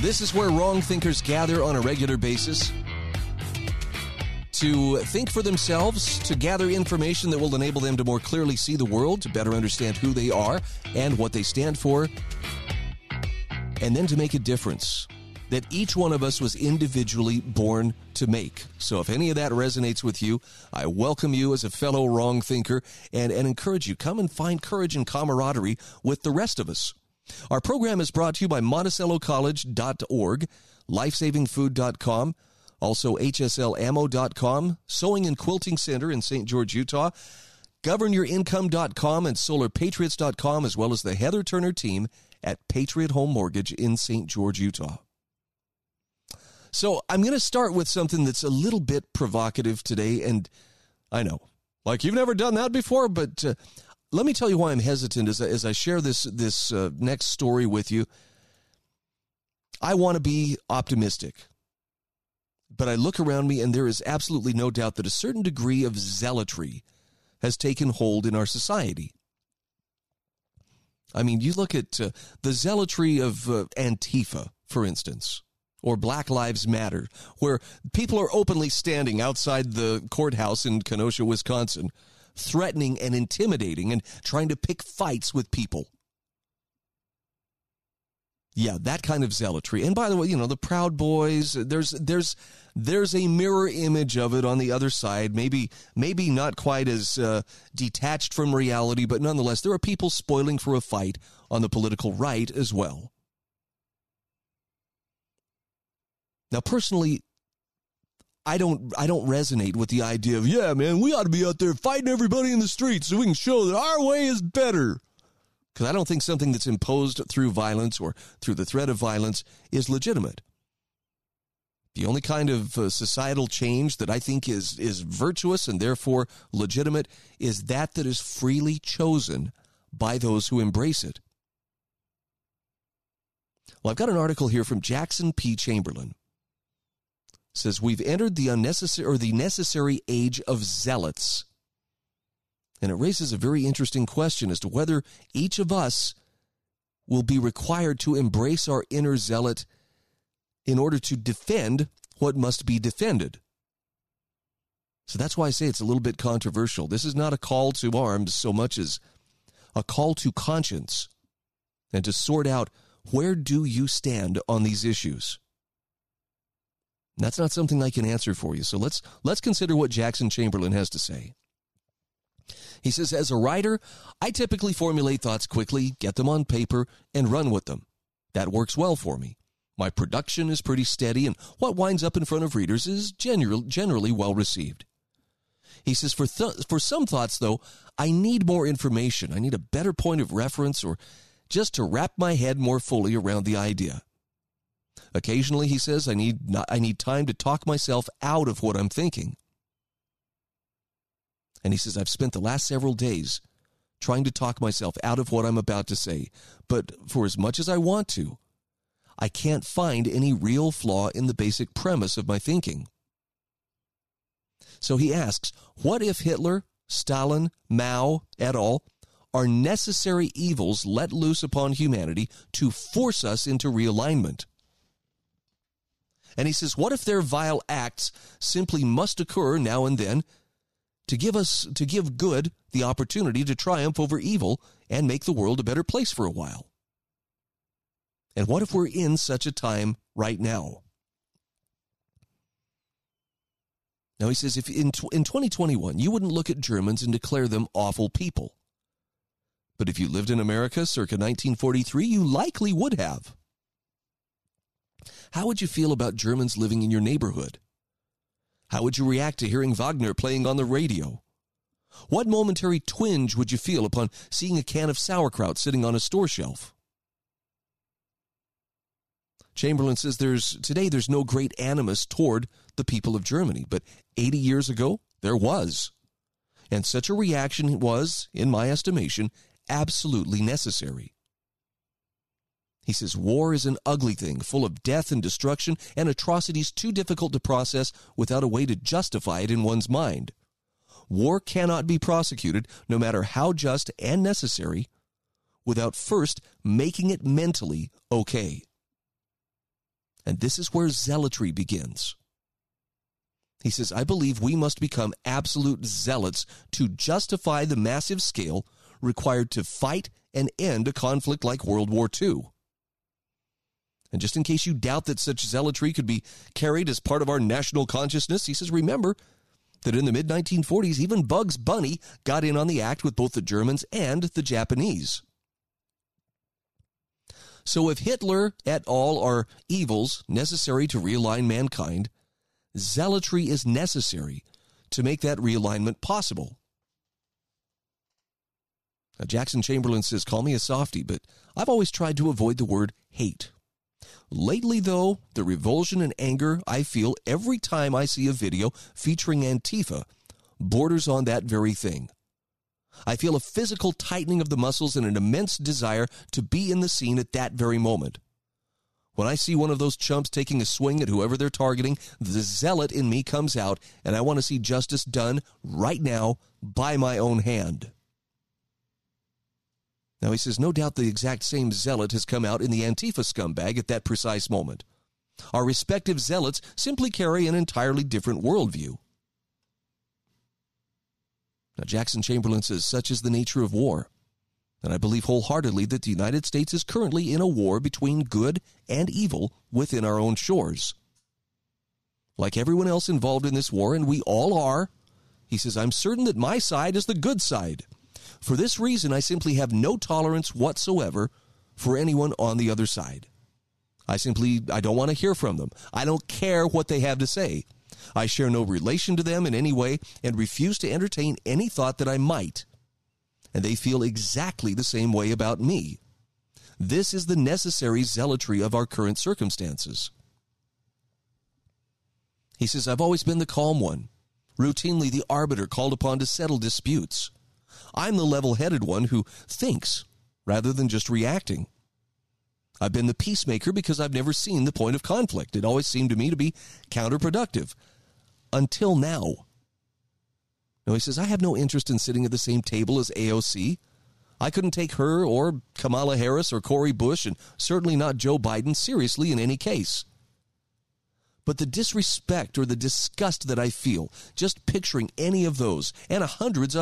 This is where wrong thinkers gather on a regular basis to think for themselves, to gather information that will enable them to more clearly see the world, to better understand who they are and what they stand for, and then to make a difference that each one of us was individually born to make. So if any of that resonates with you, I welcome you as a fellow wrong thinker and, and encourage you, come and find courage and camaraderie with the rest of us. Our program is brought to you by Monticello College dot org, Lifesaving Food dot com, also H S L ammo dot com, Sewing and Quilting Center in Saint George, Utah, govern your income dot com and solar patriots dot com, as well as the Heather Turner team at Patriot Home Mortgage in Saint George, Utah. So I'm going to start with something that's a little bit provocative today, and I know, like you've never done that before, but uh, let me tell you why I'm hesitant as I, as I share this, this uh, next story with you. I want to be optimistic. But I look around me and there is absolutely no doubt that a certain degree of zealotry has taken hold in our society. I mean, you look at uh, the zealotry of uh, Antifa, for instance, or Black Lives Matter, where people are openly standing outside the courthouse in Kenosha, Wisconsin, threatening and intimidating and trying to pick fights with people. Yeah, that kind of zealotry. And by the way, you know, the Proud Boys, there's there's there's a mirror image of it on the other side, maybe maybe not quite as uh, detached from reality, but nonetheless, there are people spoiling for a fight on the political right as well. Now, personally, I don't I don't resonate with the idea of, yeah, man, we ought to be out there fighting everybody in the streets so we can show that our way is better. Because I don't think something that's imposed through violence or through the threat of violence is legitimate. The only kind of uh, societal change that I think is, is virtuous and therefore legitimate is that that is freely chosen by those who embrace it. Well, I've got an article here from Jackson P. Chamberlain. It says, we've entered the unnecessary or the necessary age of zealots. And it raises a very interesting question as to whether each of us will be required to embrace our inner zealot in order to defend what must be defended. So that's why I say it's a little bit controversial. This is not a call to arms so much as a call to conscience and to sort out, where do you stand on these issues? And that's not something I can answer for you. So let's let's consider what Jackson Chamberlain has to say. He says, as a writer, I typically formulate thoughts quickly, get them on paper, and run with them. That works well for me. My production is pretty steady, and what winds up in front of readers is general, generally well received. He says, for, th- for some thoughts, though, I need more information. I need a better point of reference or just to wrap my head more fully around the idea. Occasionally, he says, I need not, I need time to talk myself out of what I'm thinking. And he says, I've spent the last several days trying to talk myself out of what I'm about to say, but for as much as I want to, I can't find any real flaw in the basic premise of my thinking. So he asks, what if Hitler, Stalin, Mao, et al., are necessary evils let loose upon humanity to force us into realignment? And he says, what if their vile acts simply must occur now and then to give us, to give good the opportunity to triumph over evil and make the world a better place for a while? And what if we're in such a time right now? Now, he says, if in, in twenty twenty-one, you wouldn't look at Germans and declare them awful people. But if you lived in America circa nineteen forty-three, you likely would have. How would you feel about Germans living in your neighborhood? How would you react to hearing Wagner playing on the radio? What momentary twinge would you feel upon seeing a can of sauerkraut sitting on a store shelf? Chamberlain says there's today there's no great animus toward the people of Germany, but eighty years ago, there was. And such a reaction was, in my estimation, absolutely necessary. He says, war is an ugly thing, full of death and destruction and atrocities too difficult to process without a way to justify it in one's mind. War cannot be prosecuted, no matter how just and necessary, without first making it mentally okay. And this is where zealotry begins. He says, I believe we must become absolute zealots to justify the massive scale required to fight and end a conflict like World War Two. And just in case you doubt that such zealotry could be carried as part of our national consciousness, he says, remember that in the mid nineteen forties, even Bugs Bunny got in on the act with both the Germans and the Japanese. So if Hitler et al. Are evils necessary to realign mankind, zealotry is necessary to make that realignment possible. Now, Jackson Chamberlain says, call me a softie, but I've always tried to avoid the word hate. Lately, though, the revulsion and anger I feel every time I see a video featuring Antifa borders on that very thing. I feel a physical tightening of the muscles and an immense desire to be in the scene at that very moment. When I see one of those chumps taking a swing at whoever they're targeting, the zealot in me comes out, and I want to see justice done right now by my own hand. Now, he says, no doubt the exact same zealot has come out in the Antifa scumbag at that precise moment. Our respective zealots simply carry an entirely different worldview. Now, Jackson Chamberlain says, such is the nature of war. And I believe wholeheartedly that the United States is currently in a war between good and evil within our own shores. Like everyone else involved in this war, and we all are, he says, I'm certain that my side is the good side. For this reason, I simply have no tolerance whatsoever for anyone on the other side. I simply, I don't want to hear from them. I don't care what they have to say. I share no relation to them in any way and refuse to entertain any thought that I might. And they feel exactly the same way about me. This is the necessary zealotry of our current circumstances. He says, I've always been the calm one, routinely the arbiter called upon to settle disputes. I'm the level-headed one who thinks rather than just reacting. I've been the peacemaker because I've never seen the point of conflict. It always seemed to me to be counterproductive until now. Now, he says, I have no interest in sitting at the same table as A O C. I couldn't take her or Kamala Harris or Cori Bush and certainly not Joe Biden seriously in any case. But the disrespect or the disgust that I feel just picturing any of those and a hundred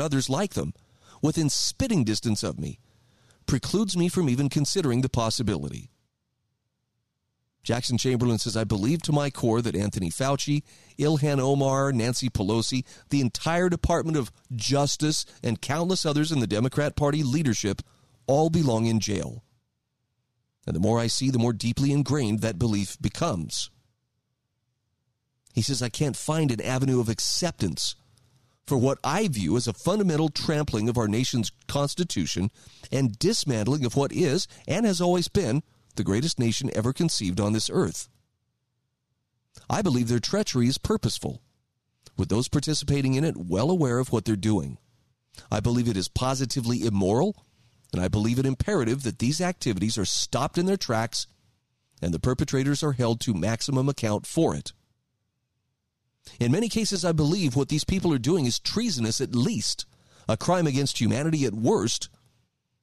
others like them within spitting distance of me precludes me from even considering the possibility. Jackson Chamberlain says, I believe to my core that Anthony Fauci, Ilhan Omar, Nancy Pelosi, the entire Department of Justice, and countless others in the Democrat Party leadership all belong in jail. And the more I see, the more deeply ingrained that belief becomes. He says, I can't find an avenue of acceptance for what I view as a fundamental trampling of our nation's Constitution and dismantling of what is and has always been the greatest nation ever conceived on this earth. I believe their treachery is purposeful, with those participating in it well aware of what they're doing. I believe it is positively immoral, and I believe it imperative that these activities are stopped in their tracks and the perpetrators are held to maximum account for it. In many cases, I believe what these people are doing is treasonous at least, a crime against humanity at worst,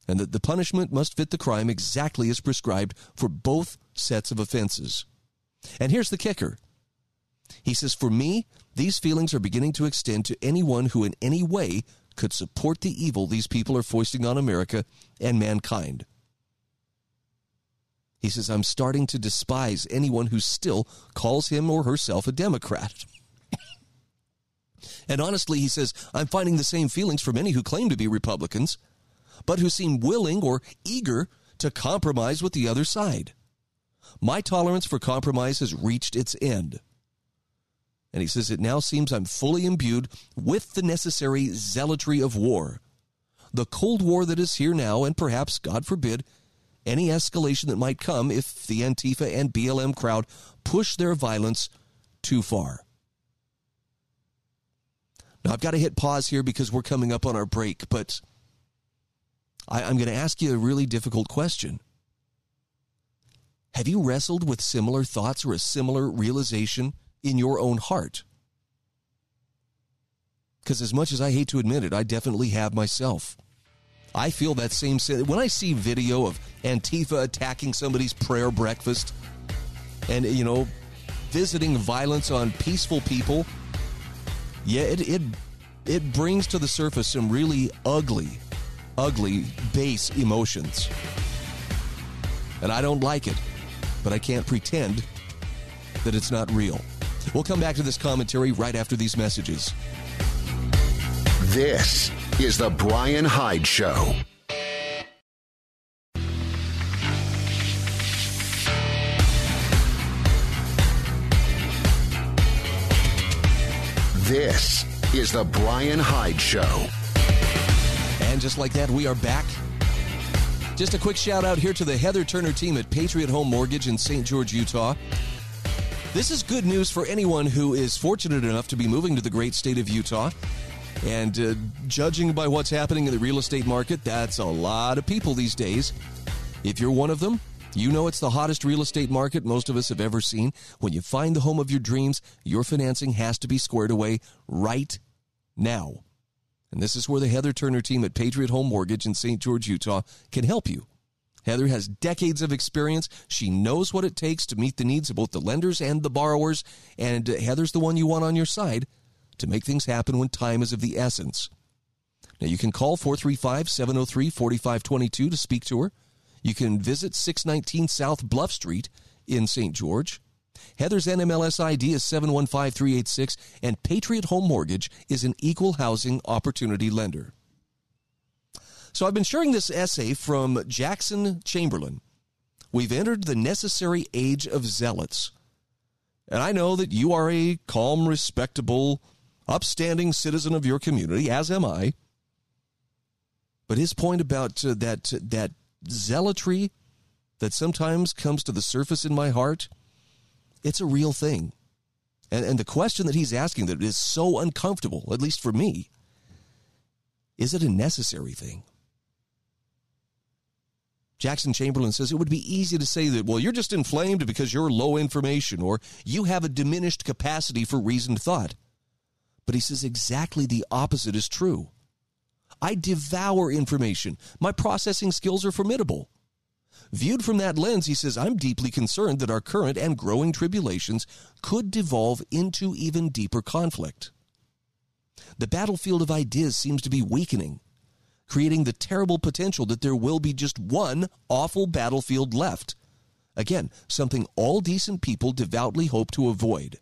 and that the punishment must fit the crime exactly as prescribed for both sets of offenses. And here's the kicker. He says, for me, these feelings are beginning to extend to anyone who in any way could support the evil these people are foisting on America and mankind. He says, I'm starting to despise anyone who still calls him or herself a Democrat. And honestly, he says, I'm finding the same feelings for many who claim to be Republicans, but who seem willing or eager to compromise with the other side. My tolerance for compromise has reached its end. And he says, it now seems I'm fully imbued with the necessary zealotry of war. The Cold War that is here now, and perhaps, God forbid, any escalation that might come if the Antifa and B L M crowd push their violence too far. Now, I've got to hit pause here because we're coming up on our break, but I, I'm going to ask you a really difficult question. Have you wrestled with similar thoughts or a similar realization in your own heart? Because as much as I hate to admit it, I definitely have myself. I feel that same sense. When I see video of Antifa attacking somebody's prayer breakfast and, you know, visiting violence on peaceful people, yeah, it, it it brings to the surface some really ugly, ugly base emotions. And I don't like it, but I can't pretend that it's not real. We'll come back to this commentary right after these messages. This is The Bryan Hyde Show. This is The Bryan Hyde Show. And just like that, we are back. Just a quick shout out here to the Heather Turner team at Patriot Home Mortgage in Saint George, Utah. This is good news for anyone who is fortunate enough to be moving to the great state of Utah. And uh, judging by what's happening in the real estate market, that's a lot of people these days. If you're one of them, you know it's the hottest real estate market most of us have ever seen. When you find the home of your dreams, your financing has to be squared away right now. And this is where the Heather Turner team at Patriot Home Mortgage in Saint George, Utah can help you. Heather has decades of experience. She knows what it takes to meet the needs of both the lenders and the borrowers. And Heather's the one you want on your side to make things happen when time is of the essence. Now, you can call four three five, seven oh three, four five two two to speak to her. You can visit six nineteen South Bluff Street in Saint George. Heather's N M L S I D is seven one five three eight six, and Patriot Home Mortgage is an equal housing opportunity lender. So I've been sharing this essay from Jackson Chamberlain. We've entered the necessary age of zealots. And I know that you are a calm, respectable, upstanding citizen of your community, as am I. But his point about uh, that, uh, that zealotry that sometimes comes to the surface in my heart, it's a real thing. And, and the question that he's asking that is so uncomfortable, at least for me, is it a necessary thing? Jackson Chamberlain says it would be easy to say that, well, you're just inflamed because you're low information or you have a diminished capacity for reasoned thought. But he says exactly the opposite is true. I devour information. My processing skills are formidable. Viewed from that lens, he says, I'm deeply concerned that our current and growing tribulations could devolve into even deeper conflict. The battlefield of ideas seems to be weakening, creating the terrible potential that there will be just one awful battlefield left. Again, something all decent people devoutly hope to avoid.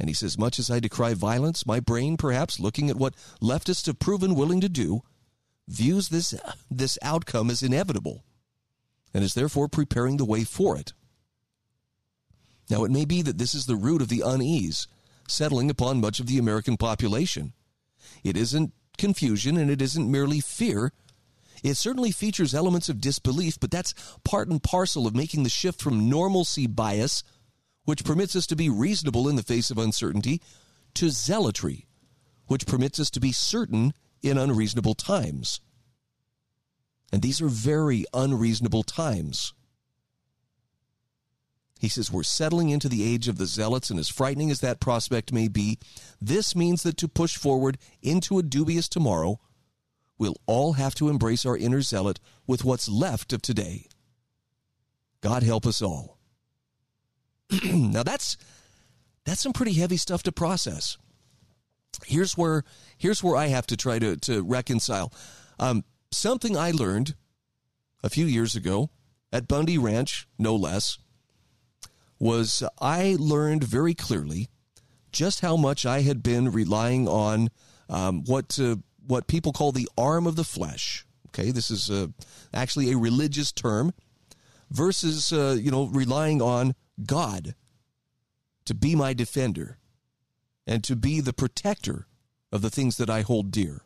And he says, much as I decry violence, my brain, perhaps looking at what leftists have proven willing to do, views this, this outcome as inevitable and is therefore preparing the way for it. Now, it may be that this is the root of the unease settling upon much of the American population. It isn't confusion, and it isn't merely fear. It certainly features elements of disbelief, but that's part and parcel of making the shift from normalcy bias, which permits us to be reasonable in the face of uncertainty, to zealotry, which permits us to be certain in unreasonable times. And these are very unreasonable times. He says, we're settling into the age of the zealots, and as frightening as that prospect may be, this means that to push forward into a dubious tomorrow, we'll all have to embrace our inner zealot with what's left of today. God help us all. Now that's that's some pretty heavy stuff to process. Here's where here's where I have to try to, to reconcile. Um, something I learned a few years ago at Bundy Ranch, no less, was I learned very clearly just how much I had been relying on um, what uh, what people call the arm of the flesh. Okay, this is uh, actually a religious term, versus uh, you know relying on God to be my defender and to be the protector of the things that I hold dear.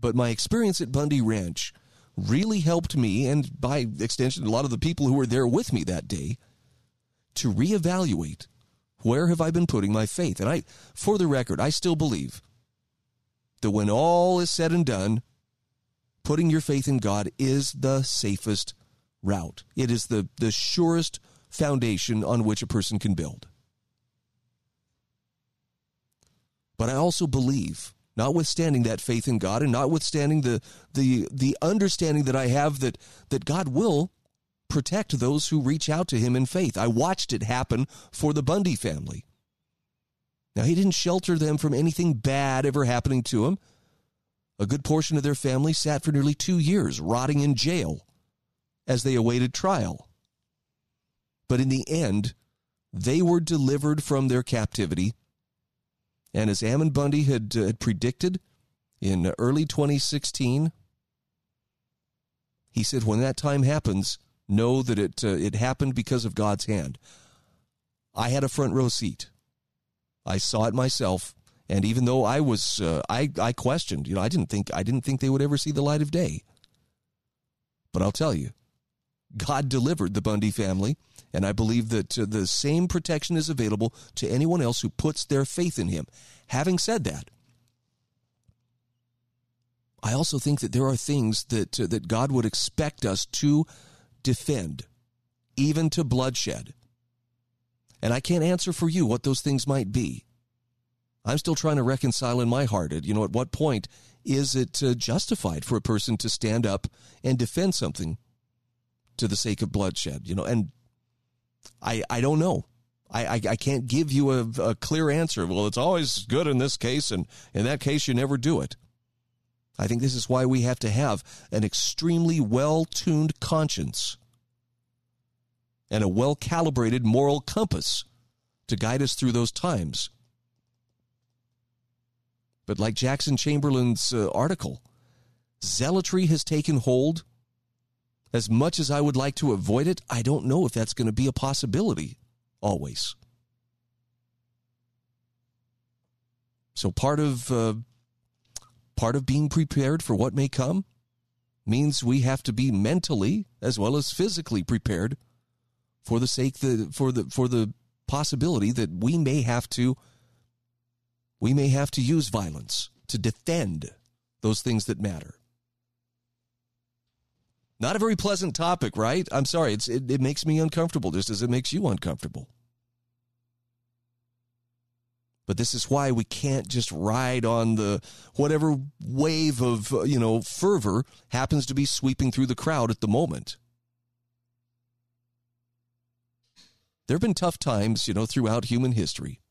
But my experience at Bundy Ranch really helped me, and by extension, a lot of the people who were there with me that day, to reevaluate where have I been putting my faith. And I, for the record, I still believe that when all is said and done, putting your faith in God is the safest route. It is the, the surest foundation on which a person can build. But I also believe, notwithstanding that faith in God and notwithstanding the the the understanding that I have that, that God will protect those who reach out to him in faith. I watched it happen for the Bundy family. Now, he didn't shelter them from anything bad ever happening to him. A good portion of their family sat for nearly two years rotting in jail as they awaited trial. But in the end, they were delivered from their captivity. And as Ammon Bundy had, uh, had predicted in early twenty sixteen, he said, when that time happens, know that it uh, it happened because of God's hand. I had a front row seat. I saw it myself. And even though I was, uh, I, I questioned, you know, I didn't think, I didn't think they would ever see the light of day. But I'll tell you, God delivered the Bundy family, and I believe that uh, the same protection is available to anyone else who puts their faith in him. Having said that, I also think that there are things that uh, that God would expect us to defend, even to bloodshed. And I can't answer for you what those things might be. I'm still trying to reconcile in my heart, at, you know, at what point is it uh, justified for a person to stand up and defend something to the sake of bloodshed, you know, and I, I don't know. I, I, I can't give you a, a clear answer. Well, it's always good in this case, and in that case, you never do it. I think this is why we have to have an extremely well-tuned conscience and a well-calibrated moral compass to guide us through those times. But like Jackson Chamberlain's uh, article, zealotry has taken hold. As much as I would like to avoid it, I don't know if that's going to be a possibility always. So part of uh, part of being prepared for what may come means we have to be mentally as well as physically prepared for the sake the for the for the possibility that we may have to we may have to use violence to defend those things that matter. Not a very pleasant topic, right? I'm sorry, it's, it, it makes me uncomfortable just as it makes you uncomfortable. But this is why we can't just ride on the whatever wave of, you know, fervor happens to be sweeping through the crowd at the moment. There have been tough times, you know, throughout human history.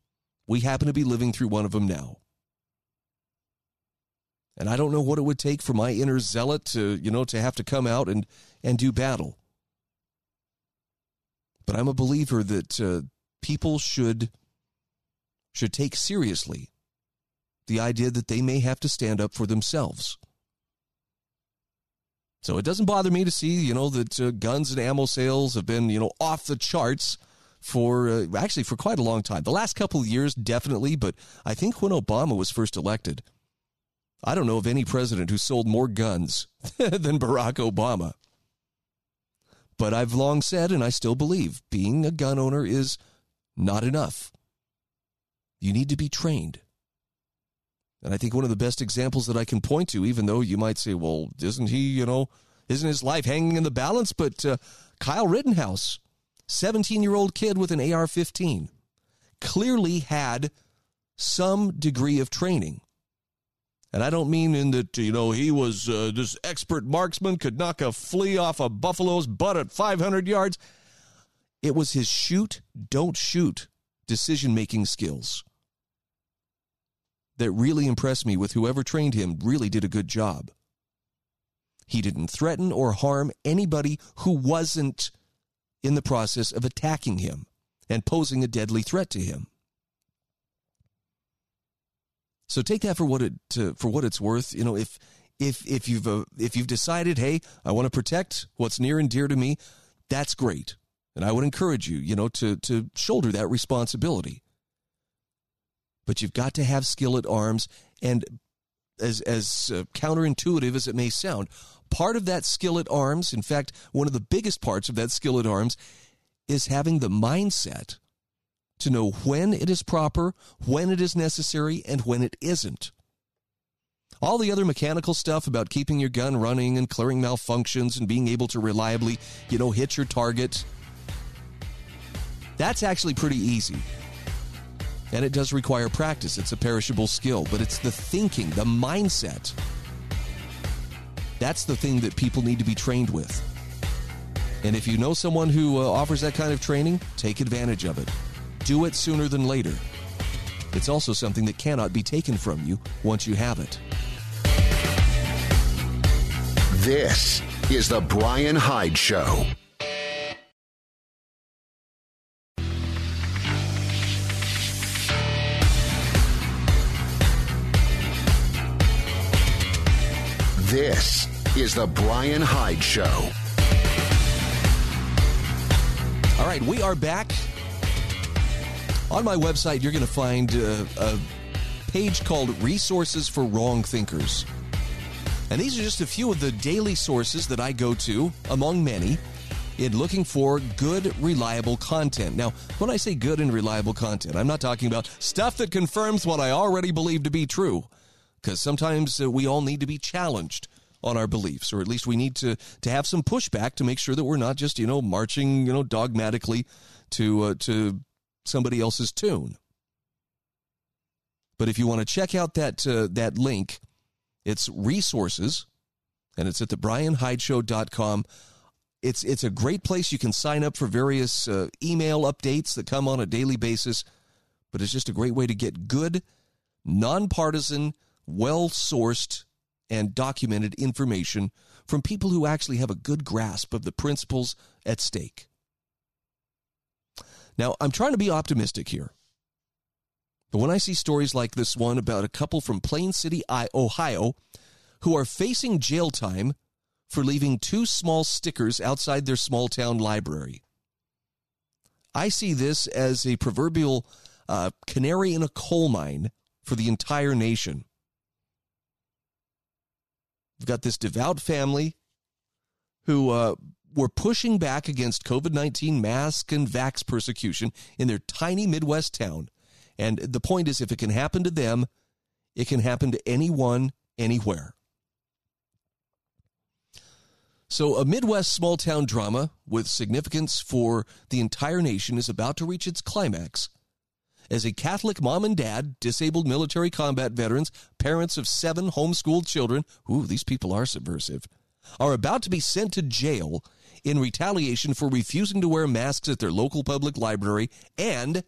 We happen to be living through one of them now. And I don't know what it would take for my inner zealot to, you know, to have to come out and, and do battle. But I'm a believer that uh, people should, should take seriously the idea that they may have to stand up for themselves. So it doesn't bother me to see, you know, that uh, guns and ammo sales have been, you know, off the charts for uh, actually for quite a long time. The last couple of years, definitely. But I think when Obama was first elected, I don't know of any president who sold more guns than Barack Obama. But I've long said, and I still believe, being a gun owner is not enough. You need to be trained. And I think one of the best examples that I can point to, even though you might say, well, isn't he, you know, isn't his life hanging in the balance? But uh, Kyle Rittenhouse, seventeen-year-old kid with an A R fifteen, clearly had some degree of training. And I don't mean in that, you know, he was uh, this expert marksman, could knock a flea off a buffalo's butt at five hundred yards. It was his shoot, don't shoot decision-making skills that really impressed me with whoever trained him really did a good job. He didn't threaten or harm anybody who wasn't in the process of attacking him and posing a deadly threat to him. So take that for what it uh, for what it's worth. You know, if if if you've uh, if you've decided, hey, I want to protect what's near and dear to me, that's great, and I would encourage you, you know, to to shoulder that responsibility. But you've got to have skill at arms, and as as uh, counterintuitive as it may sound, part of that skill at arms, in fact, one of the biggest parts of that skill at arms, is having the mindset to know when it is proper, when it is necessary, and when it isn't. All the other mechanical stuff about keeping your gun running and clearing malfunctions and being able to reliably, you know, hit your target, that's actually pretty easy. And it does require practice. It's a perishable skill, but it's the thinking, the mindset. That's the thing that people need to be trained with. And if you know someone who uh, offers that kind of training, take advantage of it. Do it sooner than later. It's also something that cannot be taken from you once you have it. This is The Bryan Hyde Show. This is The Bryan Hyde Show. All right, we are back. On my website, you're going to find a, a page called Resources for Wrong Thinkers. And these are just a few of the daily sources that I go to, among many, in looking for good, reliable content. Now, when I say good and reliable content, I'm not talking about stuff that confirms what I already believe to be true, because sometimes uh, we all need to be challenged on our beliefs, or at least we need to, to have some pushback to make sure that we're not just, you know, marching, you know, dogmatically to uh, to... somebody else's tune. But if you want to check out that uh, that link, it's resources, and it's at the bryan hyde show dot com. It's it's a great place. You can sign up for various uh, email updates that come on a daily basis, but it's just a great way to get good, nonpartisan, well-sourced, and documented information from people who actually have a good grasp of the principles at stake. Now, I'm trying to be optimistic here, but when I see stories like this one about a couple from Plain City, Ohio, who are facing jail time for leaving two small stickers outside their small town library. I see this as a proverbial uh, canary in a coal mine for the entire nation. We've got this devout family who uh, were pushing back against covid nineteen mask and vax persecution in their tiny Midwest town. And the point is, if it can happen to them, it can happen to anyone, anywhere. So a Midwest small-town drama with significance for the entire nation is about to reach its climax as a Catholic mom and dad, disabled military combat veterans, parents of seven homeschooled children, ooh, these people are subversive, are about to be sent to jail in retaliation for refusing to wear masks at their local public library, and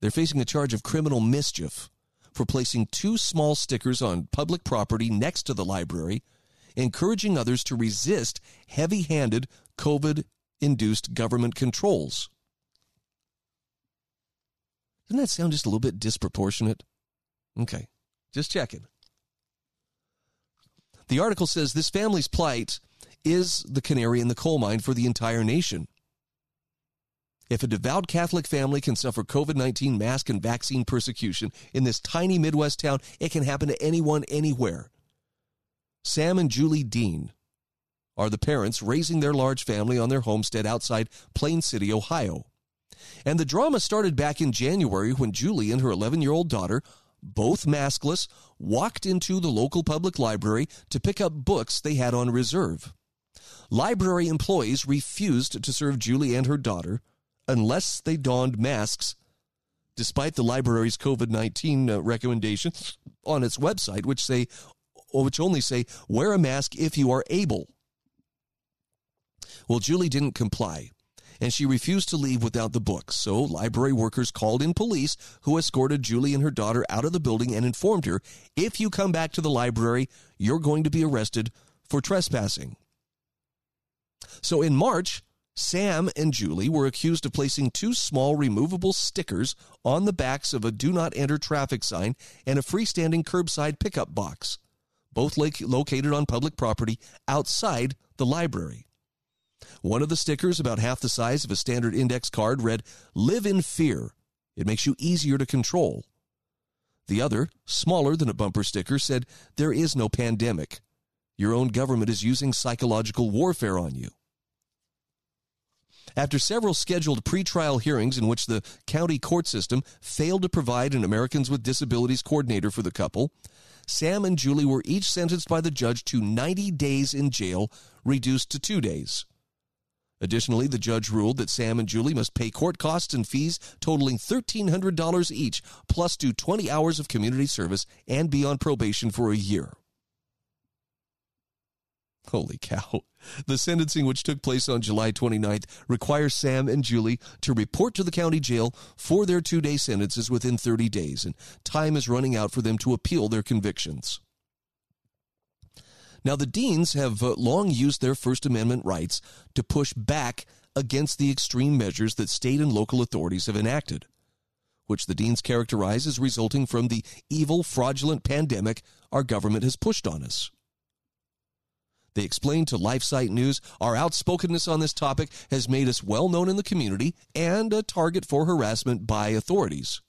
they're facing a charge of criminal mischief for placing two small stickers on public property next to the library, encouraging others to resist heavy-handed COVID-induced government controls. Doesn't that sound just a little bit disproportionate? Okay, just checking. The article says this family's plight is the canary in the coal mine for the entire nation. If a devout Catholic family can suffer covid nineteen mask and vaccine persecution in this tiny Midwest town, it can happen to anyone, anywhere. Sam and Julie Dean are the parents raising their large family on their homestead outside Plain City, Ohio. And the drama started back in January when Julie and her eleven-year-old daughter, both maskless, walked into the local public library to pick up books they had on reserve. Library employees refused to serve Julie and her daughter unless they donned masks, despite the library's covid nineteen recommendations on its website, which say which only say, wear a mask if you are able. Well, Julie didn't comply, and she refused to leave without the books, so library workers called in police, who escorted Julie and her daughter out of the building and informed her, if you come back to the library, you're going to be arrested for trespassing. So in March, Sam and Julie were accused of placing two small removable stickers on the backs of a do not enter traffic sign and a freestanding curbside pickup box, both located on public property outside the library. One of the stickers, about half the size of a standard index card, read, "Live in fear. It makes you easier to control." The other, smaller than a bumper sticker, said, "There is no pandemic. Your own government is using psychological warfare on you." After several scheduled pretrial hearings in which the county court system failed to provide an Americans with Disabilities coordinator for the couple, Sam and Julie were each sentenced by the judge to ninety days in jail, reduced to two days. Additionally, the judge ruled that Sam and Julie must pay court costs and fees totaling thirteen hundred dollars each, plus do twenty hours of community service and be on probation for a year. Holy cow. The sentencing, which took place on July twenty-ninth, requires Sam and Julie to report to the county jail for their two-day sentences within thirty days, and time is running out for them to appeal their convictions. Now, the Deans have uh, long used their First Amendment rights to push back against the extreme measures that state and local authorities have enacted, which the Deans characterize as resulting from the evil, fraudulent pandemic our government has pushed on us. They explained to LifeSite News, our outspokenness on this topic has made us well-known in the community and a target for harassment by authorities.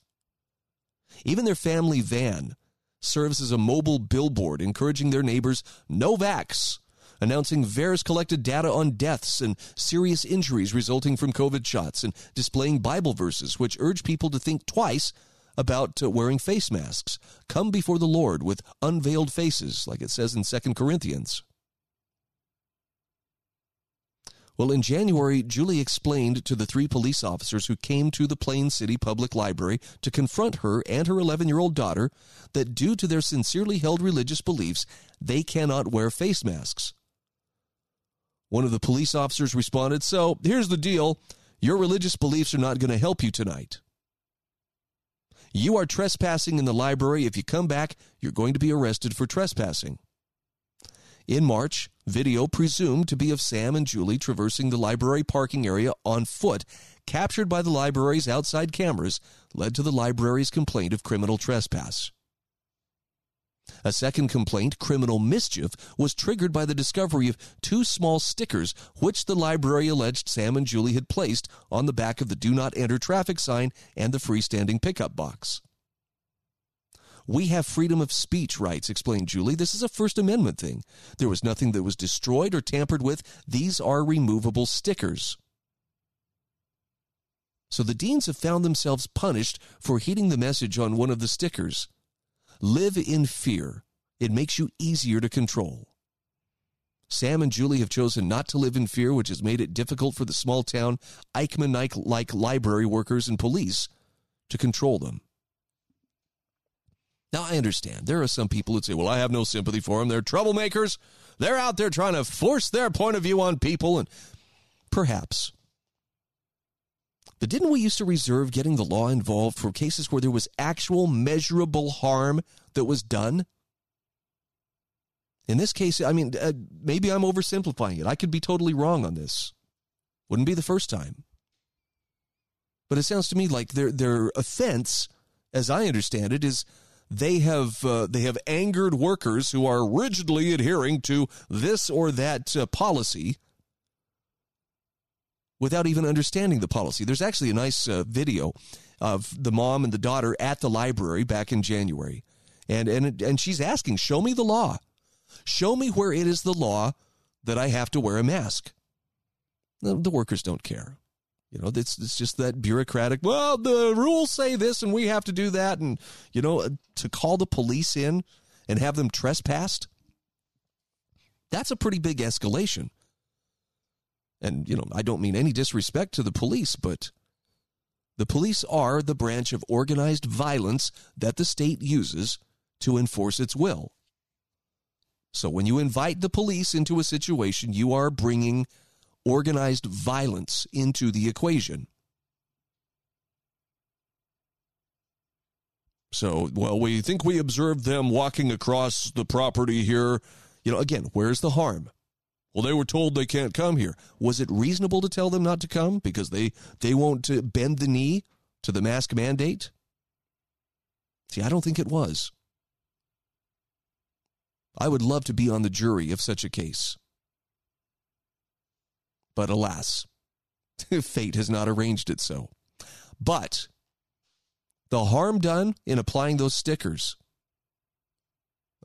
Even their family van serves as a mobile billboard encouraging their neighbors, no vax, announcing V A E R S collected data on deaths and serious injuries resulting from COVID shots, and displaying Bible verses which urge people to think twice about uh, wearing face masks. Come before the Lord with unveiled faces, like it says in Second Corinthians. Well, in January, Julie explained to the three police officers who came to the Plain City Public Library to confront her and her eleven-year-old daughter that due to their sincerely held religious beliefs, they cannot wear face masks. One of the police officers responded, "So here's the deal. Your religious beliefs are not going to help you tonight. You are trespassing in the library. If you come back, you're going to be arrested for trespassing." In March, video presumed to be of Sam and Julie traversing the library parking area on foot, captured by the library's outside cameras, led to the library's complaint of criminal trespass. A second complaint, criminal mischief, was triggered by the discovery of two small stickers which the library alleged Sam and Julie had placed on the back of the Do Not Enter traffic sign and the freestanding pickup box. "We have freedom of speech rights," explained Julie. "This is a First Amendment thing. There was nothing that was destroyed or tampered with. These are removable stickers." So the deans have found themselves punished for heeding the message on one of the stickers. "Live in fear. It makes you easier to control." Sam and Julie have chosen not to live in fear, which has made it difficult for the small-town Eichmann-like library workers and police to control them. Now, I understand. There are some people that say, "Well, I have no sympathy for them. They're troublemakers. They're out there trying to force their point of view on people." And perhaps. But didn't we used to reserve getting the law involved for cases where there was actual measurable harm that was done? In this case, I mean, uh, maybe I'm oversimplifying it. I could be totally wrong on this. Wouldn't be the first time. But it sounds to me like their their offense, as I understand it, is they have uh, they have angered workers who are rigidly adhering to this or that uh, policy without even understanding the policy. There's actually a nice uh, video of the mom and the daughter at the library back in January. And, and, and she's asking, "Show me the law. Show me where it is the law that I have to wear a mask." The, the workers don't care. You know, it's, it's just that bureaucratic, "Well, the rules say this and we have to do that." And, you know, to call the police in and have them trespassed, that's a pretty big escalation. And, you know, I don't mean any disrespect to the police, but the police are the branch of organized violence that the state uses to enforce its will. So when you invite the police into a situation, you are bringing organized violence into the equation. So, "Well, we think we observed them walking across the property here." You know, again, where's the harm? "Well, they were told they can't come here." Was it reasonable to tell them not to come because they, they won't bend the knee to the mask mandate? See, I don't think it was. I would love to be on the jury of such a case. But alas, fate has not arranged it so. But the harm done in applying those stickers,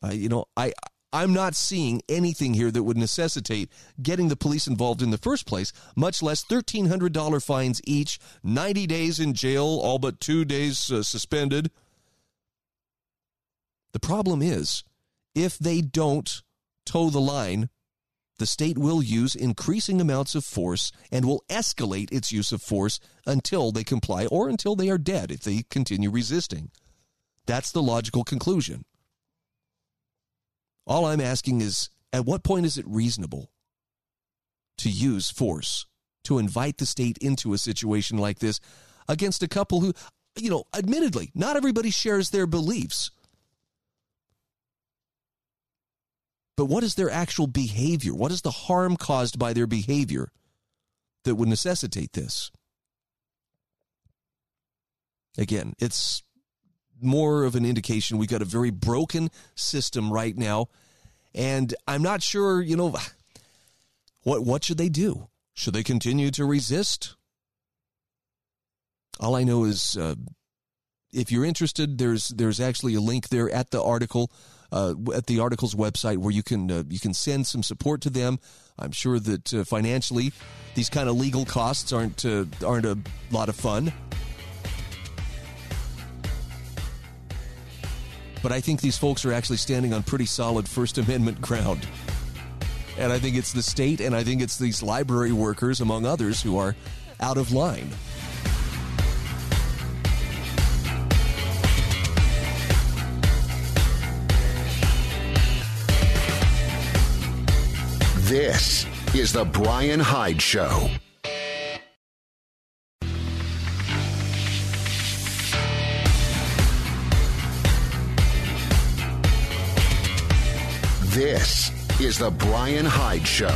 I, you know, I... I'm not seeing anything here that would necessitate getting the police involved in the first place, much less thirteen hundred dollars fines each, ninety days in jail, all but two days uh, suspended. The problem is, if they don't toe the line, the state will use increasing amounts of force and will escalate its use of force until they comply or until they are dead if they continue resisting. That's the logical conclusion. All I'm asking is, at what point is it reasonable to use force, to invite the state into a situation like this against a couple who, you know, admittedly, not everybody shares their beliefs. But what is their actual behavior? What is the harm caused by their behavior that would necessitate this? Again, it's more of an indication we've got a very broken system right now. And I'm not sure, you know, what what should they do? Should they continue to resist? All I know is uh, if you're interested, there's there's actually a link there at the article, uh, at the article's website where you can uh, you can send some support to them. I'm sure that uh, financially, these kind of legal costs aren't uh, aren't a lot of fun. But I think these folks are actually standing on pretty solid First Amendment ground. And I think it's the state, and I think it's these library workers, among others, who are out of line. This is The Bryan Hyde Show. This is The Bryan Hyde Show.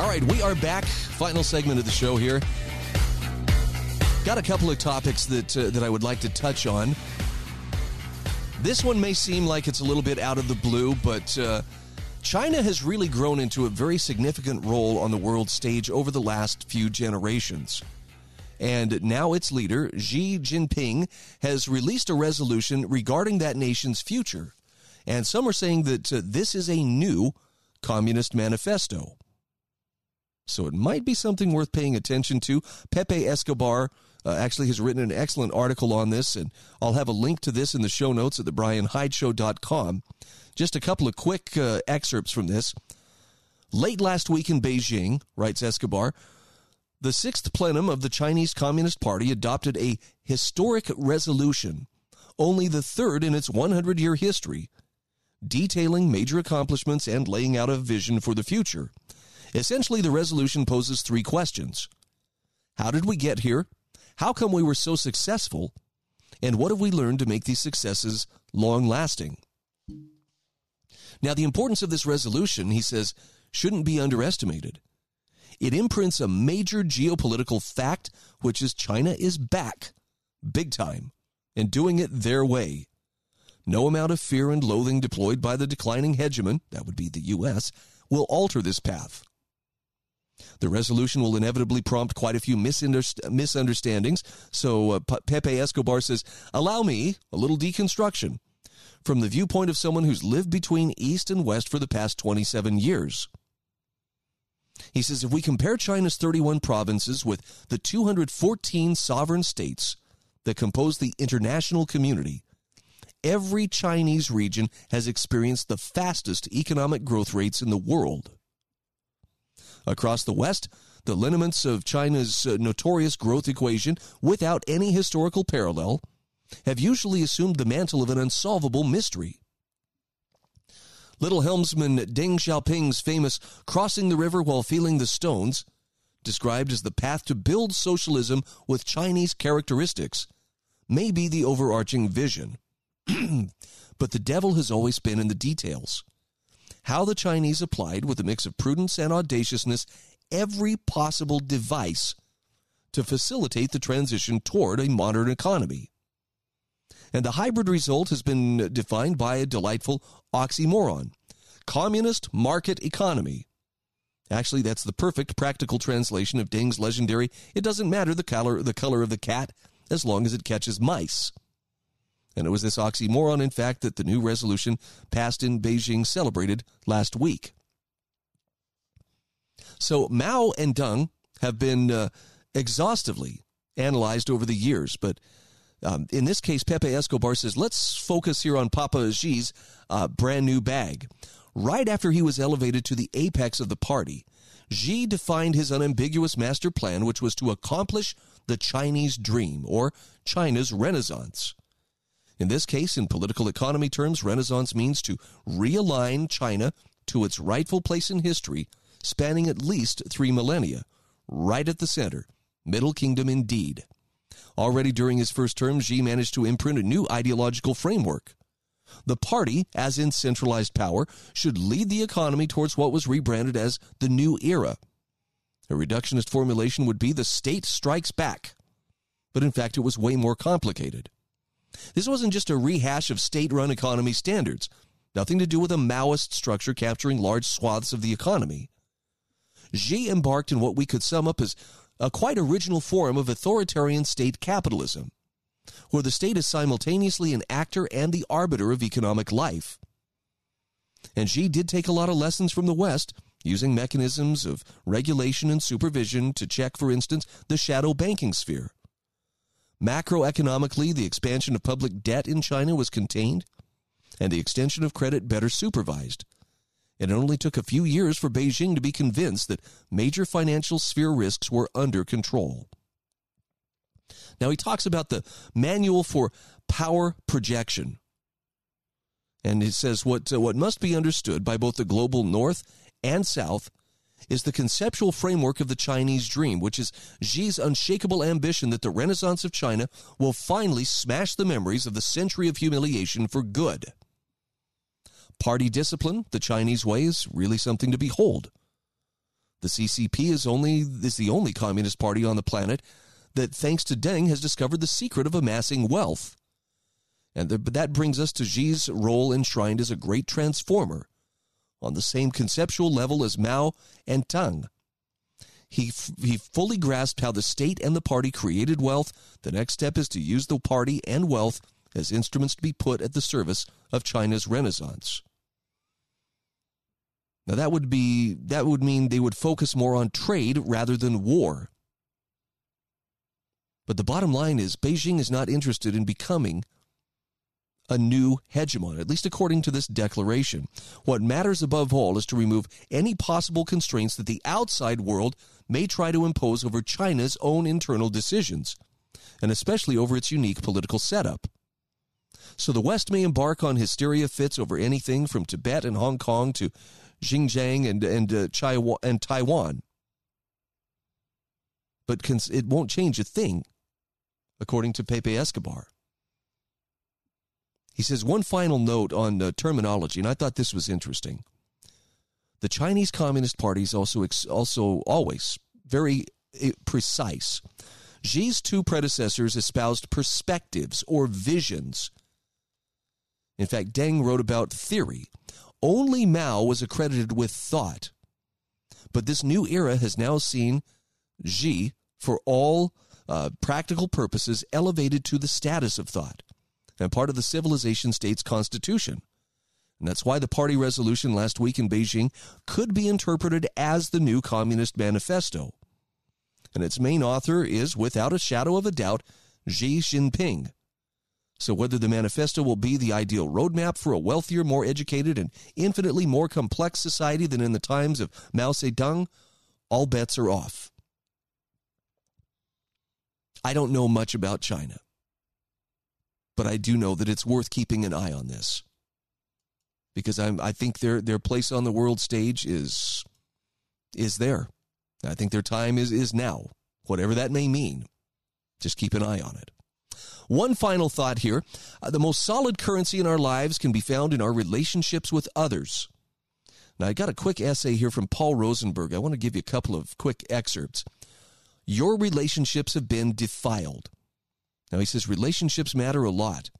All right, we are back. Final segment of the show here. Got a couple of topics that uh, that I would like to touch on. This one may seem like it's a little bit out of the blue, but uh, China has really grown into a very significant role on the world stage over the last few generations. And now its leader, Xi Jinping, has released a resolution regarding that nation's future. And some are saying that uh, this is a new communist manifesto. So it might be something worth paying attention to. Pepe Escobar uh, actually has written an excellent article on this, and I'll have a link to this in the show notes at the bryan hyde show dot com. Just a couple of quick uh, excerpts from this. Late last week in Beijing, writes Escobar, the sixth plenum of the Chinese Communist Party adopted a historic resolution, only the third in its hundred-year history, detailing major accomplishments and laying out a vision for the future. Essentially, the resolution poses three questions. How did we get here? How come we were so successful? And what have we learned to make these successes long-lasting? Now, the importance of this resolution, he says, shouldn't be underestimated. It imprints a major geopolitical fact, which is China is back, big time, and doing it their way. No amount of fear and loathing deployed by the declining hegemon, that would be the U S, will alter this path. The resolution will inevitably prompt quite a few misunderstandings, so uh, Pepe Escobar says, allow me a little deconstruction from the viewpoint of someone who's lived between East and West for the past twenty-seven years. He says, if we compare China's thirty-one provinces with the two hundred fourteen sovereign states that compose the international community, every Chinese region has experienced the fastest economic growth rates in the world. Across the West, the lineaments of China's notorious growth equation, without any historical parallel, have usually assumed the mantle of an unsolvable mystery. Little helmsman Deng Xiaoping's famous Crossing the River While Feeling the Stones, described as the path to build socialism with Chinese characteristics, may be the overarching vision. But the devil has always been in the details. How the Chinese applied, with a mix of prudence and audaciousness, every possible device to facilitate the transition toward a modern economy. And the hybrid result has been defined by a delightful oxymoron, communist market economy. Actually, that's the perfect practical translation of Deng's legendary, it doesn't matter the color, the color of the cat as long as it catches mice. And it was this oxymoron, in fact, that the new resolution passed in Beijing celebrated last week. So Mao and Deng have been uh, exhaustively analyzed over the years. But um, in this case, Pepe Escobar says, let's focus here on Papa Xi's uh, brand new bag. Right after he was elevated to the apex of the party, Xi defined his unambiguous master plan, which was to accomplish the Chinese dream, or China's renaissance. In this case, in political economy terms, renaissance means to realign China to its rightful place in history, spanning at least three millennia, right at the center, Middle Kingdom indeed. Already during his first term, Xi managed to imprint a new ideological framework. The party, as in centralized power, should lead the economy towards what was rebranded as the New Era. A reductionist formulation would be the state strikes back. But in fact, it was way more complicated. This wasn't just a rehash of state-run economy standards, nothing to do with a Maoist structure capturing large swaths of the economy. Xi embarked in what we could sum up as a quite original form of authoritarian state capitalism, where the state is simultaneously an actor and the arbiter of economic life. And Xi did take a lot of lessons from the West, using mechanisms of regulation and supervision to check, for instance, the shadow banking sphere. Macroeconomically, the expansion of public debt in China was contained and the extension of credit better supervised. And it only took a few years for Beijing to be convinced that major financial sphere risks were under control. Now, he talks about the Manual for Power Projection. And it says, what, uh, what must be understood by both the global north and south is the conceptual framework of the Chinese dream, which is Xi's unshakable ambition that the renaissance of China will finally smash the memories of the century of humiliation for good. Party discipline, the Chinese way, is really something to behold. The C C P is only is the only communist party on the planet that, thanks to Deng, has discovered the secret of amassing wealth. And the, that brings us to Xi's role enshrined as a great transformer, on the same conceptual level as Mao and Tang. He, f- he fully grasped how the state and the party created wealth. The next step is to use the party and wealth as instruments to be put at the service of China's renaissance. Now, that would be that would mean they would focus more on trade rather than war. But the bottom line is Beijing is not interested in becoming a new hegemon, at least according to this declaration. What matters above all is to remove any possible constraints that the outside world may try to impose over China's own internal decisions, and especially over its unique political setup. So the West may embark on hysteria fits over anything from Tibet and Hong Kong to Xinjiang and and, uh, Chai- and Taiwan. But cons- it won't change a thing, according to Pepe Escobar. He says, one final note on uh, terminology, and I thought this was interesting. The Chinese Communist Party is also, ex- also always very uh, precise. Xi's two predecessors espoused perspectives or visions. In fact, Deng wrote about theory. Only Mao was accredited with thought. But this new era has now seen Xi, for all uh, practical purposes, elevated to the status of thought and part of the civilization state's constitution. And that's why the party resolution last week in Beijing could be interpreted as the new Communist Manifesto. And its main author is, without a shadow of a doubt, Xi Jinping. So whether the manifesto will be the ideal roadmap for a wealthier, more educated, and infinitely more complex society than in the times of Mao Zedong, all bets are off. I don't know much about China, but I do know that it's worth keeping an eye on this, because I'm, I think their their place on the world stage is is there. I think their time is, is now, whatever that may mean. Just keep an eye on it. One final thought here. Uh, the most solid currency in our lives can be found in our relationships with others. Now, I got a quick essay here from Paul Rosenberg. I want to give you a couple of quick excerpts. Your relationships have been defiled. Now, he says relationships matter a lot.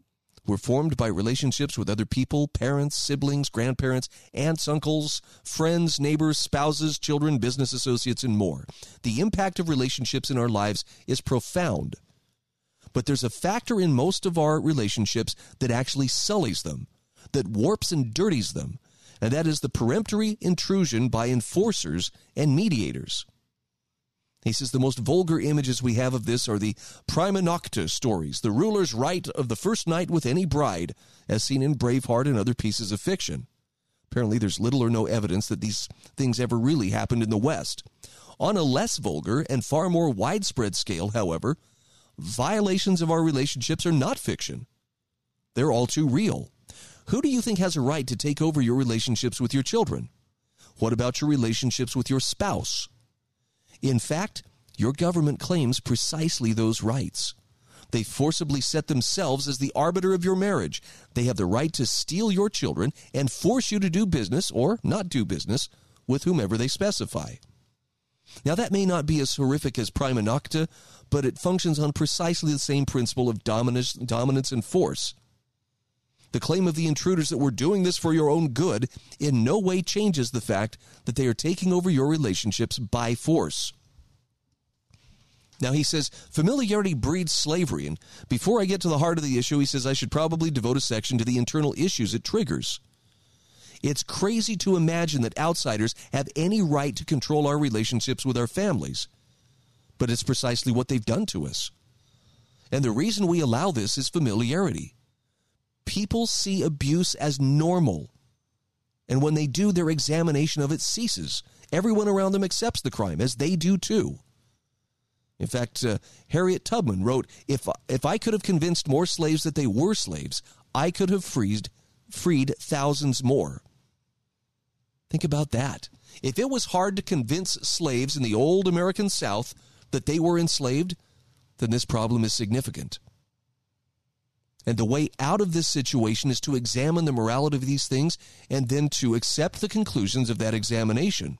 We're formed by relationships with other people, parents, siblings, grandparents, aunts, uncles, friends, neighbors, spouses, children, business associates, and more. The impact of relationships in our lives is profound. But there's a factor in most of our relationships that actually sullies them, that warps and dirties them, and that is the peremptory intrusion by enforcers and mediators. He says the most vulgar images we have of this are the prima nocta stories, the ruler's right of the first night with any bride, as seen in Braveheart and other pieces of fiction. Apparently there's little or no evidence that these things ever really happened in the West. On a less vulgar and far more widespread scale, however, violations of our relationships are not fiction. They're all too real. Who do you think has a right to take over your relationships with your children? What about your relationships with your spouse? In fact, your government claims precisely those rights. They forcibly set themselves as the arbiter of your marriage. They have the right to steal your children and force you to do business or not do business with whomever they specify. Now, that may not be as horrific as prima nocta, but it functions on precisely the same principle of dominance, dominance and force. The claim of the intruders that we're doing this for your own good in no way changes the fact that they are taking over your relationships by force. Now, he says, familiarity breeds slavery, and before I get to the heart of the issue, he says I should probably devote a section to the internal issues it triggers. It's crazy to imagine that outsiders have any right to control our relationships with our families. But it's precisely what they've done to us. And the reason we allow this is familiarity. People see abuse as normal. And when they do, their examination of it ceases. Everyone around them accepts the crime, as they do too. In fact, uh, Harriet Tubman wrote, if, if I could have convinced more slaves that they were slaves, I could have freed freed thousands more. Think about that. If it was hard to convince slaves in the old American South that they were enslaved, then this problem is significant. And the way out of this situation is to examine the morality of these things and then to accept the conclusions of that examination.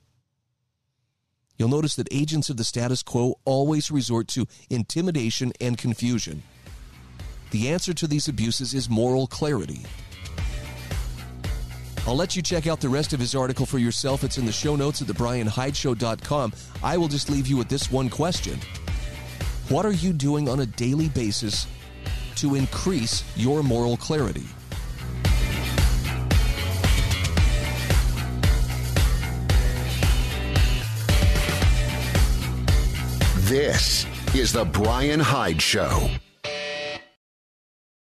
You'll notice that agents of the status quo always resort to intimidation and confusion. The answer to these abuses is moral clarity. I'll let you check out the rest of his article for yourself. It's in the show notes at the bryan hyde show dot com. I will just leave you with this one question. What are you doing on a daily basis to increase your moral clarity? This is The Bryan Hyde Show.